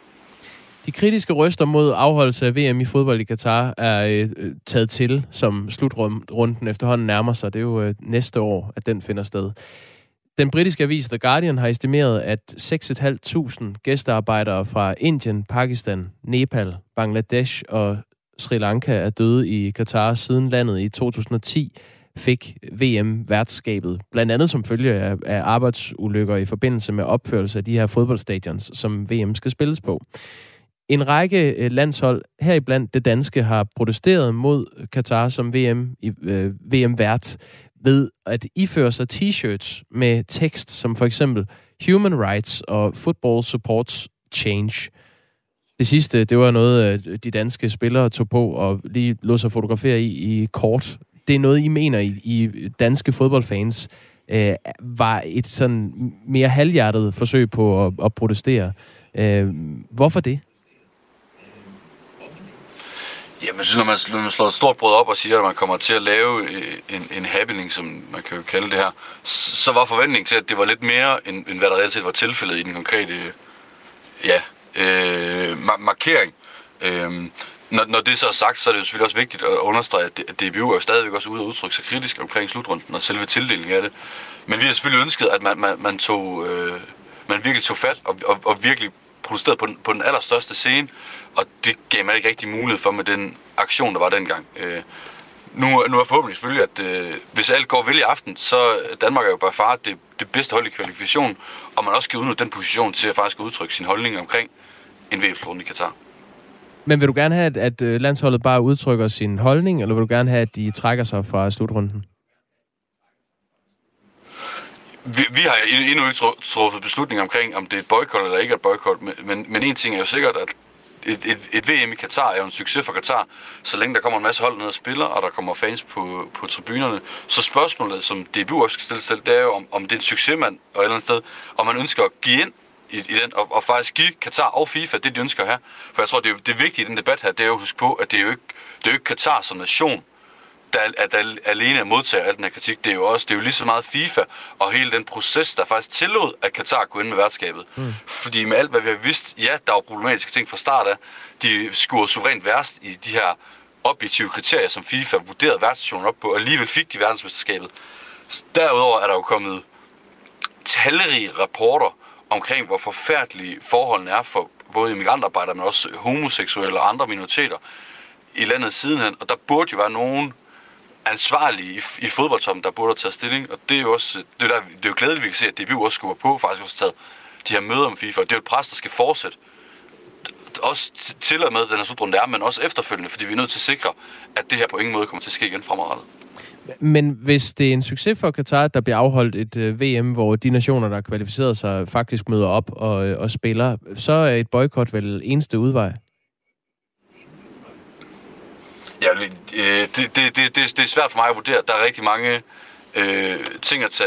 De kritiske røster mod afholdelse af VM i fodbold i Qatar er taget til, som slutrunden efterhånden nærmer sig. Det er jo næste år, at den finder sted. Den britiske avis The Guardian har estimeret, at 6.500 gæstearbejdere fra Indien, Pakistan, Nepal, Bangladesh og Sri Lanka er døde i Qatar, siden landet i 2010 fik VM-værtskabet. Blandt andet som følge af arbejdsulykker i forbindelse med opførelse af de her fodboldstadions, som VM skal spilles på. En række landshold, heriblandt det danske, har protesteret mod Qatar som VM-vært ved at iføre sig t-shirts med tekst som for eksempel Human Rights og Football Supports Change. Det sidste, det var noget, de danske spillere tog på og lige lod sig fotografere i kort. Det er noget, I mener, I danske fodboldfans var et sådan mere halvhjertet forsøg på at protestere. Hvorfor det? Jamen, jeg synes, når man slår et stort brød op og siger, at man kommer til at lave en happening, som man kan jo kalde det her, så var forventningen til, at det var lidt mere, end hvad der reelt set var tilfældet i den konkrete markering. Når det så er sagt, så er det jo selvfølgelig også vigtigt at understrege, at DBU er jo stadigvæk også ude og udtrykke sig kritisk omkring slutrunden og selve tildelingen af det. Men vi har selvfølgelig ønsket, at man virkelig tog fat og virkelig protesteret på den allerstørste scene, og det gav man ikke rigtig mulighed for med den aktion, der var dengang. Nu er forhåbentlig selvfølgelig, at hvis alt går vel i aften, så Danmark er jo bare far det bedste hold i kvalifikationen, og man også kan udnytte den position til at faktisk udtrykke sin holdning omkring en VM-slutrunde i Qatar. Men vil du gerne have, at landsholdet bare udtrykker sin holdning, eller vil du gerne have, at de trækker sig fra slutrunden? Vi har endnu ikke truffet beslutning omkring, om det er et boykot eller ikke et boykot, men en ting er jo sikkert, at et VM i Qatar er jo en succes for Qatar, så længe der kommer en masse hold ned og spiller, og der kommer fans på tribunerne. Så spørgsmålet, som DBU også skal stille selv, det er jo, om det er en succes, man, og et eller andet sted, og man ønsker at give ind i den, og faktisk give Qatar og FIFA det, de ønsker at have. For jeg tror, det vigtige i den debat her, det er jo at huske på, at det er jo ikke Qatar som nation, der alene modtager al den her kritik. Det er jo lige så meget FIFA og hele den proces, der faktisk tillod, at Qatar kunne ind med værtskabet. Mm. Fordi med alt, hvad vi har vidst, ja, der var problematiske ting fra start af. De scorede suverænt værst i de her objektive kriterier, som FIFA vurderede værtsstationen op på, og alligevel fik de verdensmesterskabet. Derudover er der jo kommet talrige rapporter omkring, hvor forfærdelige forholdene er for både migrantarbejdere, men også homoseksuelle og andre minoriteter i landet sidenhen. Og der burde jo være nogen ansvarlige i fodboldtoppen, der burde tage stilling, og det er jo også det er jo glædeligt, vi kan se, at DBU også skubber på, faktisk også taget de her møder med FIFA, og det er jo et pres, der skal fortsætte, også til og med den her slutrunde er, men også efterfølgende, fordi vi er nødt til at sikre, at det her på ingen måde kommer til at ske igen fremadrettet. Men hvis det er en succes for Qatar, der bliver afholdt et VM, hvor de nationer, der kvalificerer sig, faktisk møder op og spiller, så er et boykot vel eneste udvej? Ja, det er svært for mig at vurdere. Der er rigtig mange ting at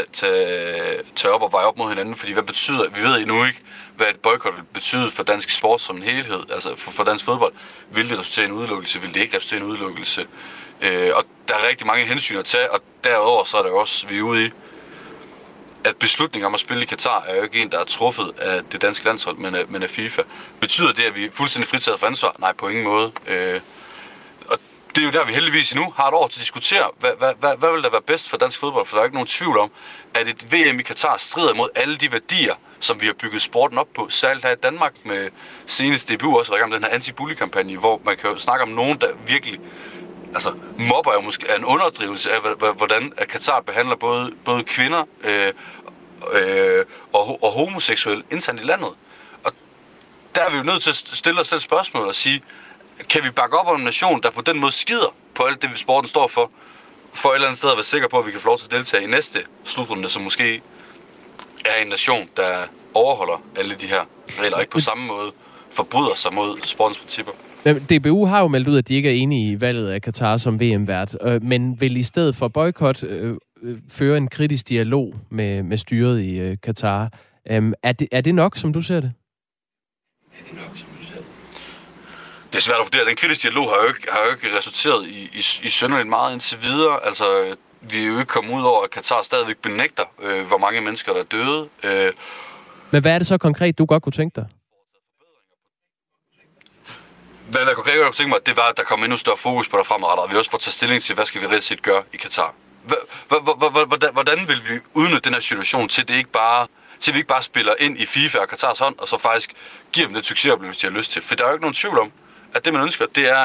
tage op og veje op mod hinanden, fordi hvad betyder, vi ved endnu ikke, hvad et boykot vil betyde for dansk sport som en helhed, altså for dansk fodbold. Vil det resultere i en udelukkelse, vil det ikke resultere i en udelukkelse? Og der er rigtig mange hensyn at tage, og derudover så er der også, vi er ude i, at beslutningen om at spille i Qatar er jo ikke en, der er truffet af det danske landshold, men af FIFA. Betyder det, at vi er fuldstændig fritaget for ansvar? Nej, på ingen måde. Det er jo der, vi heldigvis endnu har et år til at diskutere, hvad vil der være bedst for dansk fodbold, for der er ikke nogen tvivl om, at et VM i Qatar strider mod alle de værdier, som vi har bygget sporten op på, særligt her i Danmark med senest DBU også, om den her anti-bully-kampagne, hvor man kan jo snakke om nogen, der virkelig, altså mobber jo måske er en underdrivelse af, hvordan Qatar behandler både kvinder og homoseksuelle internt i landet. Og der er vi jo nødt til at stille os selv spørgsmål og sige, kan vi bakke op om en nation, der på den måde skider på alt det, sporten står for, for et eller andet sted at være sikker på, at vi kan få lov til at deltage i næste slutrunde, som måske er en nation, der overholder alle de her regler, ikke på samme måde forbryder sig mod sportens principper. DBU har jo meldt ud, at de ikke er enige i valget af Qatar som VM-vært, men vil i stedet for boykot føre en kritisk dialog med styret i Qatar. Er det nok, som du ser det? Det er svært at vurdere. Den kritiske dialog har jo ikke resulteret i synderligt meget indtil videre. Altså, vi er jo ikke kommet ud over, at Qatar stadigvæk benægter, hvor mange mennesker, der er døde. Men hvad er det så konkret, du godt kunne tænke dig? Hvad jeg konkret godt kunne tænke mig, det var, at der kom endnu større fokus på der fremadrettet, og vi også får taget stilling til, hvad skal vi reelt set gøre i Qatar. Hvordan vil vi udnytte den her situation til, vi ikke bare spiller ind i FIFA og Qatars hånd, og så faktisk giver dem den succesoplevelse, de har lyst til? For der er jo ikke nogen tvivl om, at det, man ønsker, det er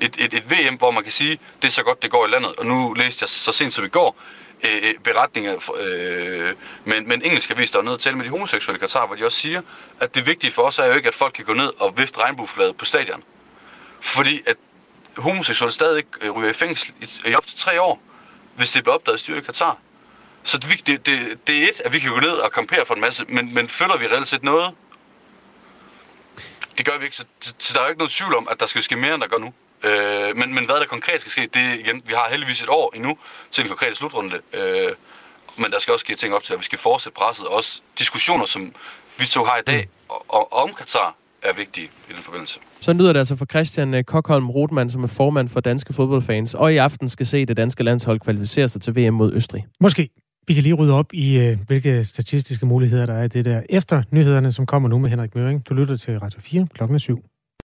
et VM, hvor man kan sige, det er så godt, det går i landet. Og nu læste jeg så sent som i går beretninger med en engelsk avis, der var nede og tale med de homoseksuelle i Qatar, hvor de også siger, at det vigtige for os er jo ikke, at folk kan gå ned og vifte regnbueflaget på stadion. Fordi at homoseksuelle stadig ryger i fængsel i op til 3 år, hvis det bliver opdaget i styret i Qatar. Så det er et, at vi kan gå ned og kampere for en masse, men føler vi reelt set noget? Det gør vi ikke, så der er jo ikke noget tvivl om, at der skal ske mere, end der gør nu. Men hvad der konkret skal ske, det igen, vi har heldigvis et år endnu til den konkrete slutrunde. Men der skal også ske ting op til, at vi skal fortsætte presset, også diskussioner, som vi to har i dag, om Qatar er vigtige i den forbindelse. Så lyder det altså fra Christian Kokholm Rothmann, som er formand for danske fodboldfans, og i aften skal se det danske landshold kvalificere sig til VM mod Østrig. Måske. Vi kan lige rydde op i, hvilke statistiske muligheder der er i det der efter nyhederne, som kommer nu med Henrik Møring. Du lytter til Radio 4 klokken 7.